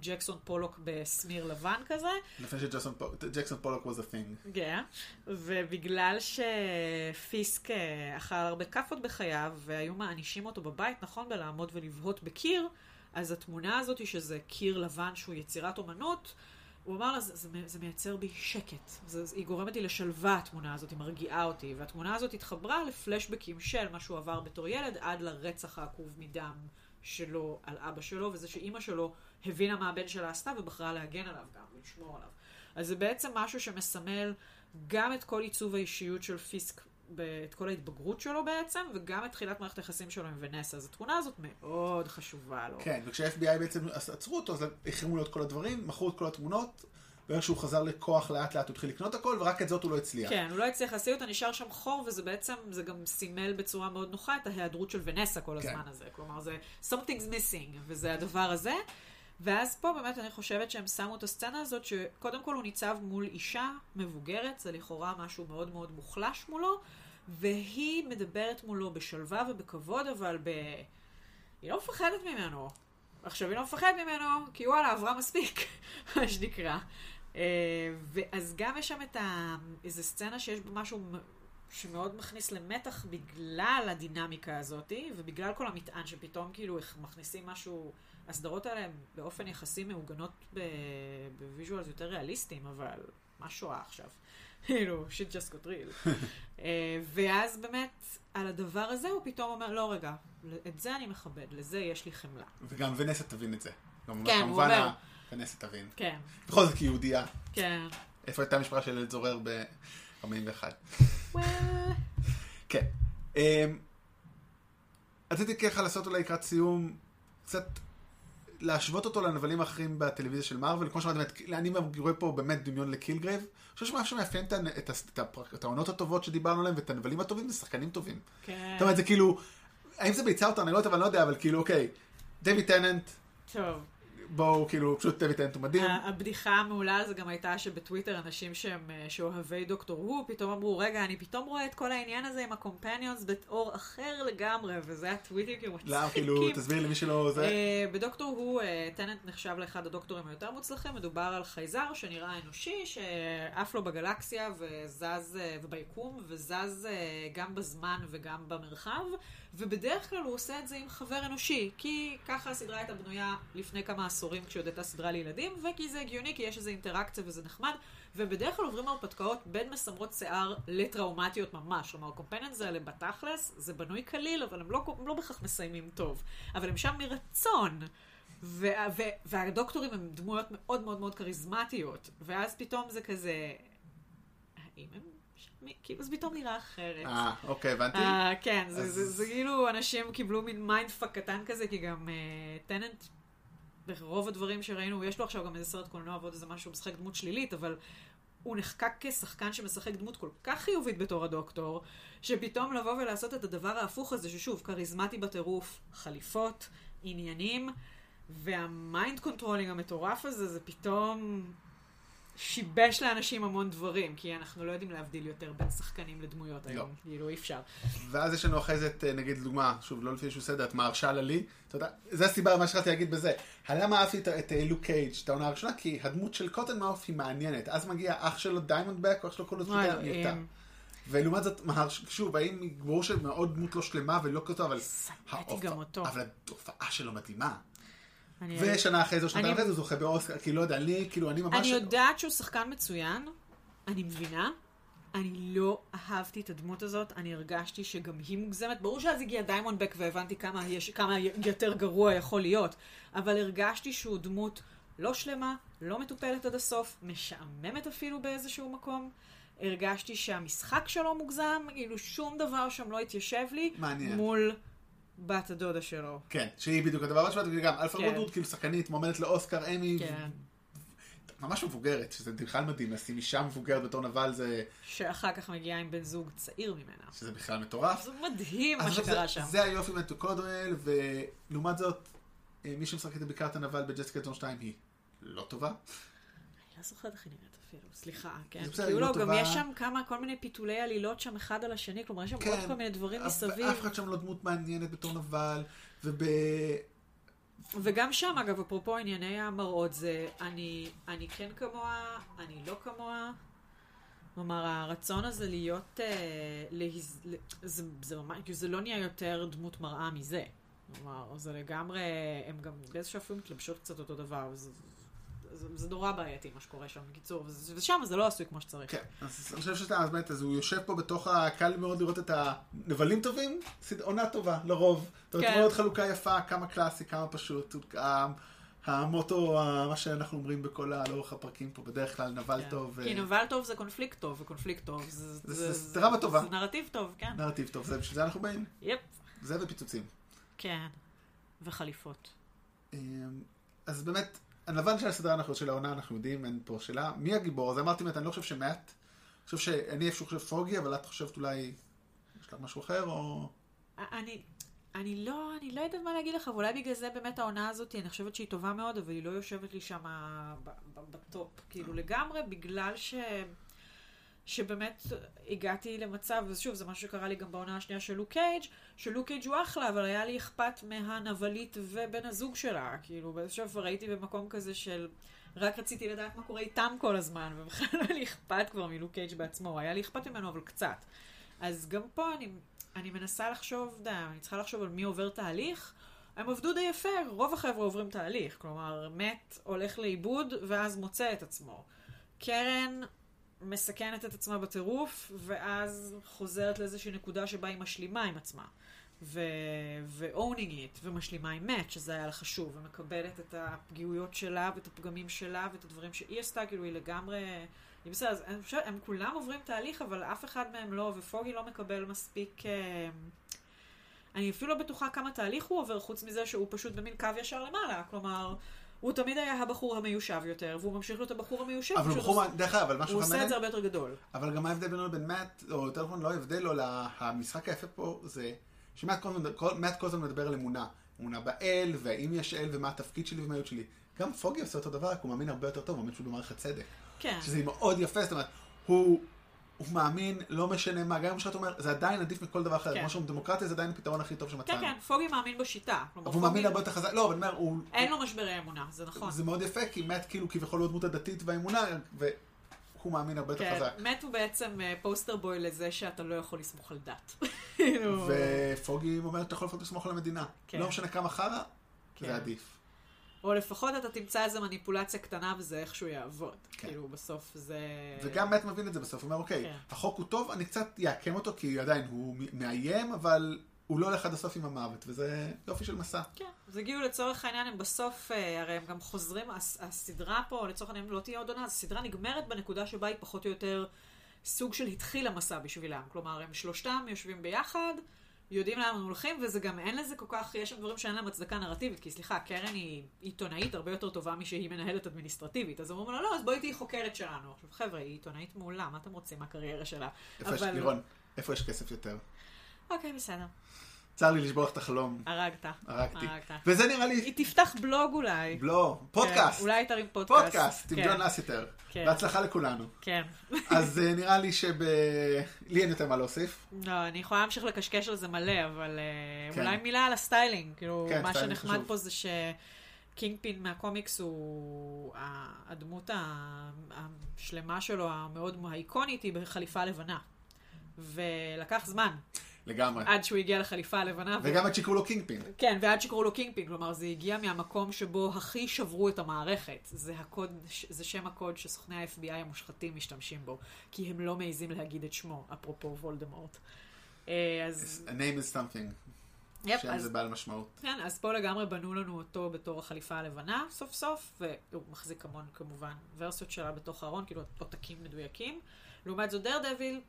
ג'קסון פולוק בסמיר לבן כזה. לפני שג'קסון פולוק was a thing. כן. ובגלל שפיסק אכל הרבה קפות בחייו, והיו מענישים אותו בבית, נכון, בלעמוד ולבהות בקיר, אז התמונה הזאת שזה קיר לבן שהוא יצירת אומנות, הוא אמר לה, זה מייצר בי שקט. היא גורמת לי לשלווה, התמונה הזאת, היא מרגיעה אותי. והתמונה הזאת התחברה לפלשבקים של מה שהוא עבר בתור ילד, עד לרצח העקוב מדם שלו על אבא שלו, וזה שאימא שלו הבינה מה הבן שלה עשתה, ובחרה להגן עליו גם, ולשמור עליו. אז זה בעצם משהו שמסמל גם את כל עיצוב האישיות של פיסק, את כל ההתבגרות שלו בעצם, וגם את תחילת מערכת היחסים שלו עם ונסה. אז התמונה הזאת מאוד חשובה לו. כן, וכשה-FBI בעצם עצרו אותו, אז החרימו לו את כל הדברים, מכרו את כל התמונות, ואיכשהו חזר לכוח לאט לאט, הוא התחיל לקנות הכל, ורק את זאת הוא לא הצליח. כן, הוא לא הצליח להשיג אותה, נשאר שם חור, וזה בעצם, זה גם סימל בצורה מאוד נוחה את ההיעדרות של ונסה כל הזמן הזה. כלומר, זה something's missing, וזה הדבר הזה. ואז פה באמת אני חושבת שהם שמו את הסצנה הזאת שקודם כל הוא ניצב מול אישה מבוגרת, זה לכאורה משהו מאוד מאוד מוחלש מולו, והיא מדברת מולו בשלווה ובכבוד, אבל היא לא מפחדת ממנו. עכשיו היא לא מפחדת ממנו, כי וואלה עברה מספיק, מה שנקרא. ואז גם יש שם איזו סצנה שיש בה משהו שמאוד מכניס למתח בגלל הדינמיקה הזאת, ובגלל כל המטען שפתאום כאילו מכניסים משהו... הסדרות האלה באופן יחסי מעוגנות בוויז'ואלס יותר ריאליסטיים, אבל מה שואה עכשיו? כאילו, shit just got real. ואז באמת, על הדבר הזה הוא פתאום אומר, לא רגע, את זה אני מכבד, לזה יש לי חמלה. וגם ונסה תבין את זה. כן, הוא אומר. ונסה תבין. כן. בכל זאת כיהודייה. כן. איפה הייתה המשפחה של ילד זורר ב-41? כן. רציתי ככה לעשות אולי לקראת סיום קצת... להשוות אותו לנבלים האחרים בטלוויזיה של מארוול, כמו שאמרתי, אני רואה פה באמת דמיון לקילגרייב. אני חושב שמשהו מאפיין את העונות הטובות שדיברנו עליהן, ואת הנבלים הטובים, זה שחקנים טובים. זאת אומרת, זה כאילו, האם זה ביצע אותה? אני לא יודע, אבל לא יודע, אבל כאילו, אוקיי, דייוויד טננט, בואו, כאילו, פשוט דייוויד טננט הוא מדהים. הבדיחה המעולה זה גם הייתה שבטוויטר אנשים שהם שאוהבי דוקטור הוא, פתאום אמרו, רגע, אני פתאום רואה את כל העניין הזה עם הקומפניונס בתור אחר לגמרי, וזה הטוויטים כאילו מצחיקים. לא, כאילו, תסביר למי שלא זה. בדוקטור הוא, טננט נחשב לאחד הדוקטורים היותר מוצלחים, מדובר על חייזר שנראה אנושי, שאף לו בגלקסיה וזז, וביקום, וזז גם בזמן וגם במרחב, ובדרך כלל הוא עושה את זה עם חבר אנושי, כי ככה הסדרה הייתה בנויה לפני כמה עשורים כשעוד הייתה סדרה לילדים, וכי זה הגיוני, כי יש איזו אינטראקציה וזה נחמד, ובדרך כלל עוברים הרפתקאות בין מסמרות שיער לטראומטיות ממש. כלומר, הקומפייננס האלה בתכלס, זה בנוי כליל, אבל הם לא בכך מסיימים טוב. אבל הם שם מרצון. והדוקטורים הם דמויות מאוד מאוד מאוד כריזמטיות, ואז פתאום זה כזה... האם הם... כאילו זה פתאום נראה אחרת. אוקיי, הבנתי. כן, זה כאילו אנשים קיבלו מין מיינדפאק קטן כזה, כי גם טננט, ברוב הדברים שראינו, יש לו עכשיו גם איזה סרט קולנוע ועוד איזה משהו משחק דמות שלילית, אבל הוא נחקק כשחקן שמשחק דמות כל כך חיובית בתור הדוקטור, שפתאום לבוא ולעשות את הדבר ההפוך הזה, ששוב, כריזמטי בטירוף, חליפות, עניינים, והמיינד קונטרולינג המטורף הזה, זה פתאום... שיבש לאנשים המון דברים, כי אנחנו לא יודעים להבדיל יותר בין שחקנים לדמויות היום, כאילו אי אפשר. ואז יש לנו אחרי זה, נגיד לדוגמה, שוב, לא לפי שהוא סדר, את מהרשה ללי, אתה יודע, זה הסיבה מה שרציתי להגיד בזה. למה אהבתי את לוק קייג' את העונה הראשונה? כי הדמות של קוטן מאוף היא מעניינת, אז מגיע אח שלו דיימונד בק, או אח שלו כל הזמן נרתה. ולעומת זאת, מהרשה, שוב, האם ברור שמאוד דמות לא שלמה ולא כותו, אבל ההופעה שלו מתאימה. ושנה אחרי זה, שנתיים אחרי זה, הוא זוכה באוסקר, כי לא יודע, אני ממש... אני יודעת שהוא שחקן מצוין, אני מבינה, אני לא אהבתי את הדמות הזאת, אני הרגשתי שגם היא מוגזמת, ברור שאז הגיע דיימונד בק והבנתי כמה יותר גרוע יכול להיות, אבל הרגשתי שהוא דמות לא שלמה, לא מטופלת עד הסוף, משעממת אפילו באיזשהו מקום, הרגשתי שהמשחק שלו מוגזם, אילו שום דבר שם לא התיישב לי, מול... בת הדודה שלו. כן, שהיא בדיוק הדבר השבת, וגם אלפה רודות, כאילו שחקנית, מועמדת לאוסקר, אמי, ממש מבוגרת, שזה בכלל מדהים, לשים אישה מבוגרת בתור נבל, זה... שאחר כך מגיעה עם בן זוג צעיר ממנה. שזה בכלל מטורף. זה מדהים מה שקרה שם. זה היופי מטוקודואל, ולעומת זאת, מי שמשחקת בביקרת הנבל בג'סיקה ג'ונס 2 היא לא טובה. אני לא זוכרת איך היא נראית. סליחה, כן. כאילו, גם יש שם כמה, כל מיני פיתולי עלילות שם אחד על השני, כלומר, יש שם עוד כל מיני דברים מסביב. אף אחד שם לא דמות מעניינת בתור נבל, וגם שם, אגב, אפרופו ענייני המראות, זה אני כן כמוה, אני לא כמוה. כלומר, הרצון הזה להיות, זה לא נהיה יותר דמות מראה מזה. כלומר, זה לגמרי, הם גם באיזשהו אפילו מתלבשות קצת אותו דבר, זה זה נורא בעייתי מה שקורה שם, בקיצור, ושם זה לא עשוי כמו שצריך. כן, אז אני חושב שאתה, אז באמת, אז הוא יושב פה בתוך הקל מאוד לראות את הנבלים טובים, עונה טובה, לרוב. זאת אומרת, מאוד חלוקה יפה, כמה קלאסי, כמה פשוט. המוטו, מה שאנחנו אומרים בכל לאורך הפרקים פה, בדרך כלל נבל טוב. כי נבל טוב זה קונפליקט טוב, וקונפליקט טוב זה דרמה טובה. זה נרטיב טוב, כן. נרטיב טוב, זה בשביל זה אנחנו באים. יפ. זה ופיצוצים. כן, וחליפות. אז באמת, הנבן של הסדרה אנחנו, של העונה, אנחנו יודעים, אין פה שאלה. מי הגיבור? אז אמרתי, אני לא חושב שמעט. אני חושב שאני איפשהו חושב פוגי, אבל את חושבת אולי יש לך משהו אחר, או... אני לא יודעת מה להגיד לך, ואולי בגלל זה באמת העונה הזאת, אני חושבת שהיא טובה מאוד, אבל היא לא יושבת לי שם בטופ, כאילו לגמרי, בגלל שבאמת הגעתי למצב, ושוב, זה משהו שקרה לי גם בעונה השנייה של לוק קייג', הוא אחלה, אבל היה לי אכפת מהנבלית ובן הזוג שלה, כאילו, באיזשהו ראיתי במקום כזה של, רק רציתי לדעת מה קורה איתם כל הזמן, ובכלל לא היה לי אכפת כבר מלוק קייג' בעצמו, היה לי אכפת ממנו, אבל קצת. אז גם פה אני מנסה לחשוב, אני צריכה לחשוב על מי עובר תהליך, הם עובדו די יפה, רוב החבר'ה עוברים תהליך, כלומר, מת, הולך לאיבוד, ואז מוצא את עצמו. קרן מסכנת את עצמה בטירוף, ואז חוזרת לאיזושהי נקודה שבה היא משלימה עם עצמה, ו-owning it, ומשלימה עם מת, שזה היה לה חשוב, ומקבלת את הפגיעויות שלה, ואת הפגמים שלה, ואת הדברים שהיא עשתה, כאילו היא לגמרי... בסדר, הם כולם עוברים תהליך, אבל אף אחד מהם לא, ופוגי לא מקבל מספיק, אני אפילו לא בטוחה כמה תהליך הוא עובר, חוץ מזה שהוא פשוט במין קו ישר למעלה, כלומר, הוא תמיד היה הבחור המיושב יותר, והוא ממשיך לו את הבחור המיושב, אבל הוא עושה את זה הרבה יותר גדול. אבל גם ההבדל בינו לבין מאט, או טלפון לא ההבדל לו, המשחק היפה פה זה, שמאט כל הזמן מדבר על אמונה, אמונה באל, ואם יש אל, ומה התפקיד שלי ומה היות שלי. גם פוגי עושה אותו דבר, הוא מאמין הרבה יותר טוב, הוא מאמין שהוא במערכת צדק. שזה מאוד יפה, זאת אומרת, הוא מאמין, לא משנה מה, גם אם שאתה אומר, זה עדיין עדיף מכל דבר אחר, כמו שהוא דמוקרטי, זה עדיין הפתרון הכי טוב שמצאנו. כן, כן, פוגי מאמין בשיטה. אבל הוא מאמין הרבה יותר חזק, לא, אבל אומר, הוא... אין לו משברי אמונה, זה נכון. זה מאוד יפה, כי מת כאילו כביכול הוא דמות הדתית והאמונה, והוא מאמין הרבה יותר חזק. מת הוא בעצם פוסטר בוי לזה שאתה לא יכול לסמוך על דת. ופוגי אומר, אתה יכול לפחות לסמוך על המדינה. לא משנה כמה חרא, זה עדיף. או לפחות אתה תמצא איזו מניפולציה קטנה, וזה איכשהו יעבוד. כאילו, בסוף זה... וגם מת מבין את זה בסוף. הוא אומר, אוקיי, החוק הוא טוב, אני קצת יעקם אותו, כי עדיין הוא מאיים, אבל הוא לא הולך עד הסוף עם המוות, וזה יופי של מסע. כן, אז הגיעו לצורך העניין, הם בסוף, הרי הם גם חוזרים, הסדרה פה, לצורך העניין, לא תהיה עוד עונה, אז הסדרה נגמרת בנקודה שבה היא פחות או יותר סוג של התחיל המסע בשבילם. כלומר, הם שלושתם יושבים ביחד, יודעים להם הולכים, וזה גם אין לזה כל כך, יש שם דברים שאין להם הצדקה נרטיבית, כי סליחה, קרן היא עיתונאית הרבה יותר טובה משהיא מנהלת אדמיניסטרטיבית, אז אומרים לה, לא, אז בואי תהי חוקרת שלנו. עכשיו, חבר'ה, היא עיתונאית מעולה, מה אתם רוצים מהקריירה שלה? לירון, איפה יש כסף יותר? אוקיי, בסדר. צר לי לשבוח את החלום. הרגתי. וזה נראה לי... היא תפתח בלוג אולי. בלוג, פודקאסט. אולי תרים פודקאסט. תמג'ון נסיטר. בהצלחה לכולנו. כן. אז נראה לי לי אין יותר מה להוסיף. לא, אני יכולה להמשיך לקשקש על זה מלא, אבל אולי מילה על הסטיילינג. כאילו, מה שנחמד פה זה שקינגפין מהקומיקס הוא הדמות השלמה שלו, המאוד האיקונית, היא בחליפה לבנה. ולקח זמן. לגמרי. עד שהוא הגיע לחליפה הלבנה. וגם עד שקראו לו קינגפין. כן, ועד שקראו לו קינגפין. כלומר, זה הגיע מהמקום שבו הכי שברו את המערכת. זה שם הקוד שסוכני ה-FBI המושחתים משתמשים בו, כי הם לא מעיזים להגיד את שמו, אפרופו וולדמורט. אז... A name is something. Yep, שם זה בעל משמעות. כן, אז פה לגמרי בנו לנו אותו בתור החליפה הלבנה, סוף סוף, והוא מחזיק המון כמובן ורסיות שלה בתוך הארון, כאילו עותקים מדויקים. לעומת זאת דרדביל,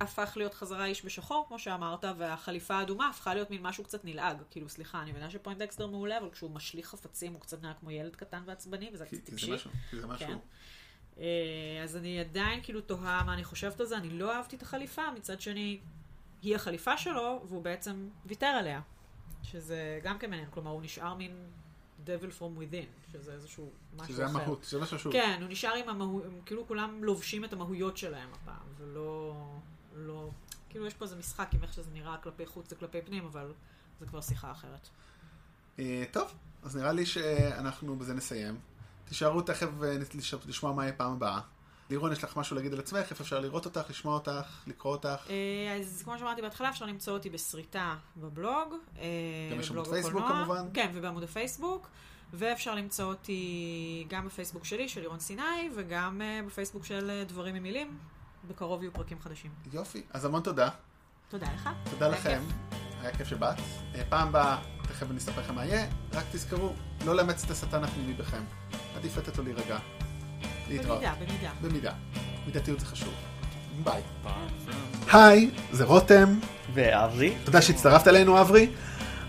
הפך להיות חזרה איש בשחור, כמו שאמרת, והחליפה האדומה הפכה להיות מין משהו קצת נלעג. כאילו, סליחה, אני מבינה שפוינדקסטר מעולה, אבל כשהוא משליך חפצים, הוא קצת נראה כמו ילד קטן ועצבני, וזה קצת טיפשי. זה משהו. אז אני עדיין כאילו תוהה מה אני חושבת על זה, אני לא אהבתי את החליפה, מצד שני, היא החליפה שלו, והוא בעצם ויתר עליה. שזה גם כמעניין, כלומר, הוא נשאר מין... Devil from within, שזה איזשהו משהו שזה אחר. שזה המהות, זה לא ששוב. כן, הוא נשאר עם המהות, כאילו כולם לובשים את המהויות שלהם הפעם, ולא, כאילו יש פה איזה משחק עם איך שזה נראה כלפי חוץ וכלפי פנים, אבל זה כבר שיחה אחרת. טוב, אז נראה לי שאנחנו בזה נסיים. תישארו תכף לשמוע מה יהיה פעם הבאה. לירון, יש לך משהו להגיד על עצמך? איפה אפשר לראות אותך, לשמוע אותך, לקרוא אותך? אז כמו שאמרתי בהתחלה, אפשר למצוא אותי בסריטה בבלוג. גם יש עמוד פייסבוק כמובן. כן, ובעמוד הפייסבוק. ואפשר למצוא אותי גם בפייסבוק שלי, של לירון סיני, וגם בפייסבוק של דברים ממילים. בקרוב יהיו פרקים חדשים. יופי. אז המון תודה. תודה לך. תודה לכם. היה כיף שבאת. פעם הבאה, תכף ונספר לכם מה יהיה. רק תזכרו, לא לאמץ את השטן הפנימי בכם. עדיף לתת לו להירגע. להתראות. במידה. מידתיות זה חשוב. ביי. היי, זה רותם. ואברי. תודה שהצטרפת אלינו, אברי.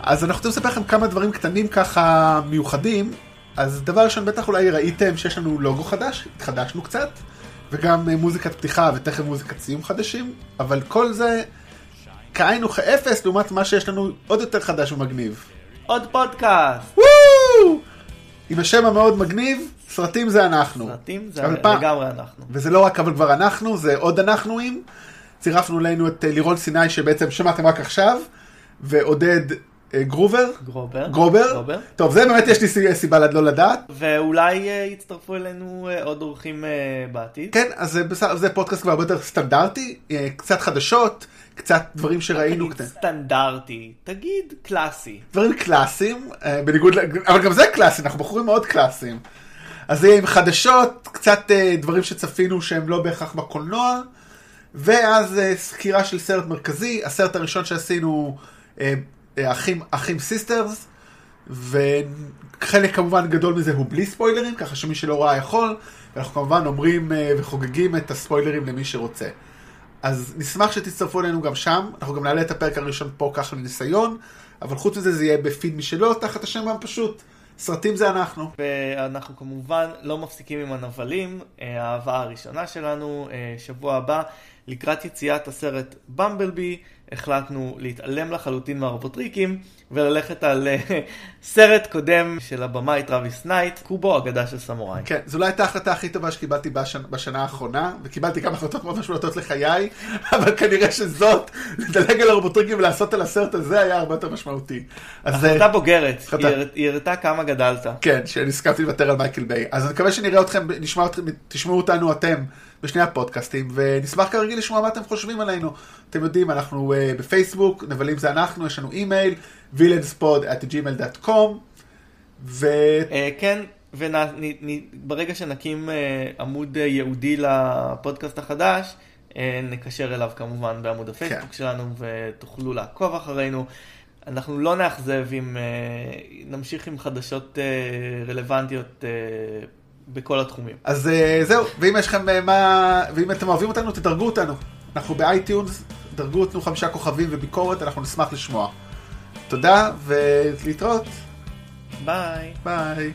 אז אנחנו רוצים לספר לכם כמה דברים קטנים ככה מיוחדים. אז דבר ראשון, בטח אולי ראיתם שיש לנו לוגו חדש, התחדשנו קצת, וגם מוזיקת פתיחה ותכף מוזיקת סיום חדשים, אבל כל זה כאין וכאפס לעומת מה שיש לנו עוד יותר חדש ומגניב. עוד פודקאסט! וואו! עם השם המאוד מגניב, סרטים זה אנחנו. סרטים זה לגמרי אנחנו. וזה לא רק אבל כבר אנחנו, זה עוד אנחנו. צירפנו אלינו את לירון סיני שבעצם שמעתם רק עכשיו, ועודד גרובר. טוב, זה באמת יש לי סיבה לא לדעת. ואולי יצטרפו אלינו עוד אורחים בעתיד. כן, אז זה פודקאסט כבר הרבה יותר סטנדרטי, קצת חדשות, קצת דברים שראינו. תגיד סטנדרטי, תגיד קלאסי. דברים קלאסיים, בניגוד, אבל גם זה קלאסי, אנחנו בחורים מאוד קלאסיים. אז זה יהיה עם חדשות, קצת דברים שצפינו שהם לא בהכרח בקולנוע, ואז סקירה של סרט מרכזי, הסרט הראשון שעשינו אחים סיסטרס, וחלק כמובן גדול מזה הוא בלי ספוילרים, ככה שמי שלא ראה יכול, ואנחנו כמובן אומרים וחוגגים את הספוילרים למי שרוצה. אז נשמח שתצטרפו אלינו גם שם, אנחנו גם נעלה את הפרק הראשון פה ככה לניסיון, אבל חוץ מזה זה יהיה בפיד משלו, תחת השם גם פשוט, סרטים זה אנחנו. ואנחנו כמובן לא מפסיקים עם הנבלים, האהבה הראשונה שלנו, שבוע הבא, לקראת יציאת הסרט במבלבי, החלטנו להתעלם לחלוטין מהרובוטריקים, וללכת על סרט קודם של הבמאי טראביס נייט, קובו, אגדה של סמוראי. כן, זו אולי הייתה ההחלטה הכי טובה שקיבלתי בשנה האחרונה, וקיבלתי כמה החלטות מאוד משמעותיות לחיי, אבל כנראה שזאת, לדלג על הרובוטריקים ולעשות על הסרט הזה, היה הרבה יותר משמעותי. החלטה בוגרת, היא הראתה כמה גדלת. כן, שנסכמתי לוותר על מייקל ביי. אז אני מקווה שנראה אתכם, תשמעו אותנו אתם בשני הפודקאסטים, ונשמח כרגיל לשמוע מה אתם חושבים עלינו. אתם יודעים, אנחנו בפייסבוק, נבלים זה אנחנו, יש לנו אימייל, villainspod@gmail.com, כן, וברגע שנקים עמוד יהודי לפודקאסט החדש, נקשר אליו כמובן בעמוד הפייסבוק שלנו, ותוכלו לעקוב אחרינו. אנחנו לא נאכזב אם נמשיך עם חדשות רלוונטיות בכל התחומים. אז זהו, ואם יש לכם מה, ואם אתם אוהבים אותנו, תדרגו אותנו. אנחנו באייטיונס, דרגו אותנו 5 כוכבים וביקורת, אנחנו נשמח לשמוע. תודה ולהתראות. ביי.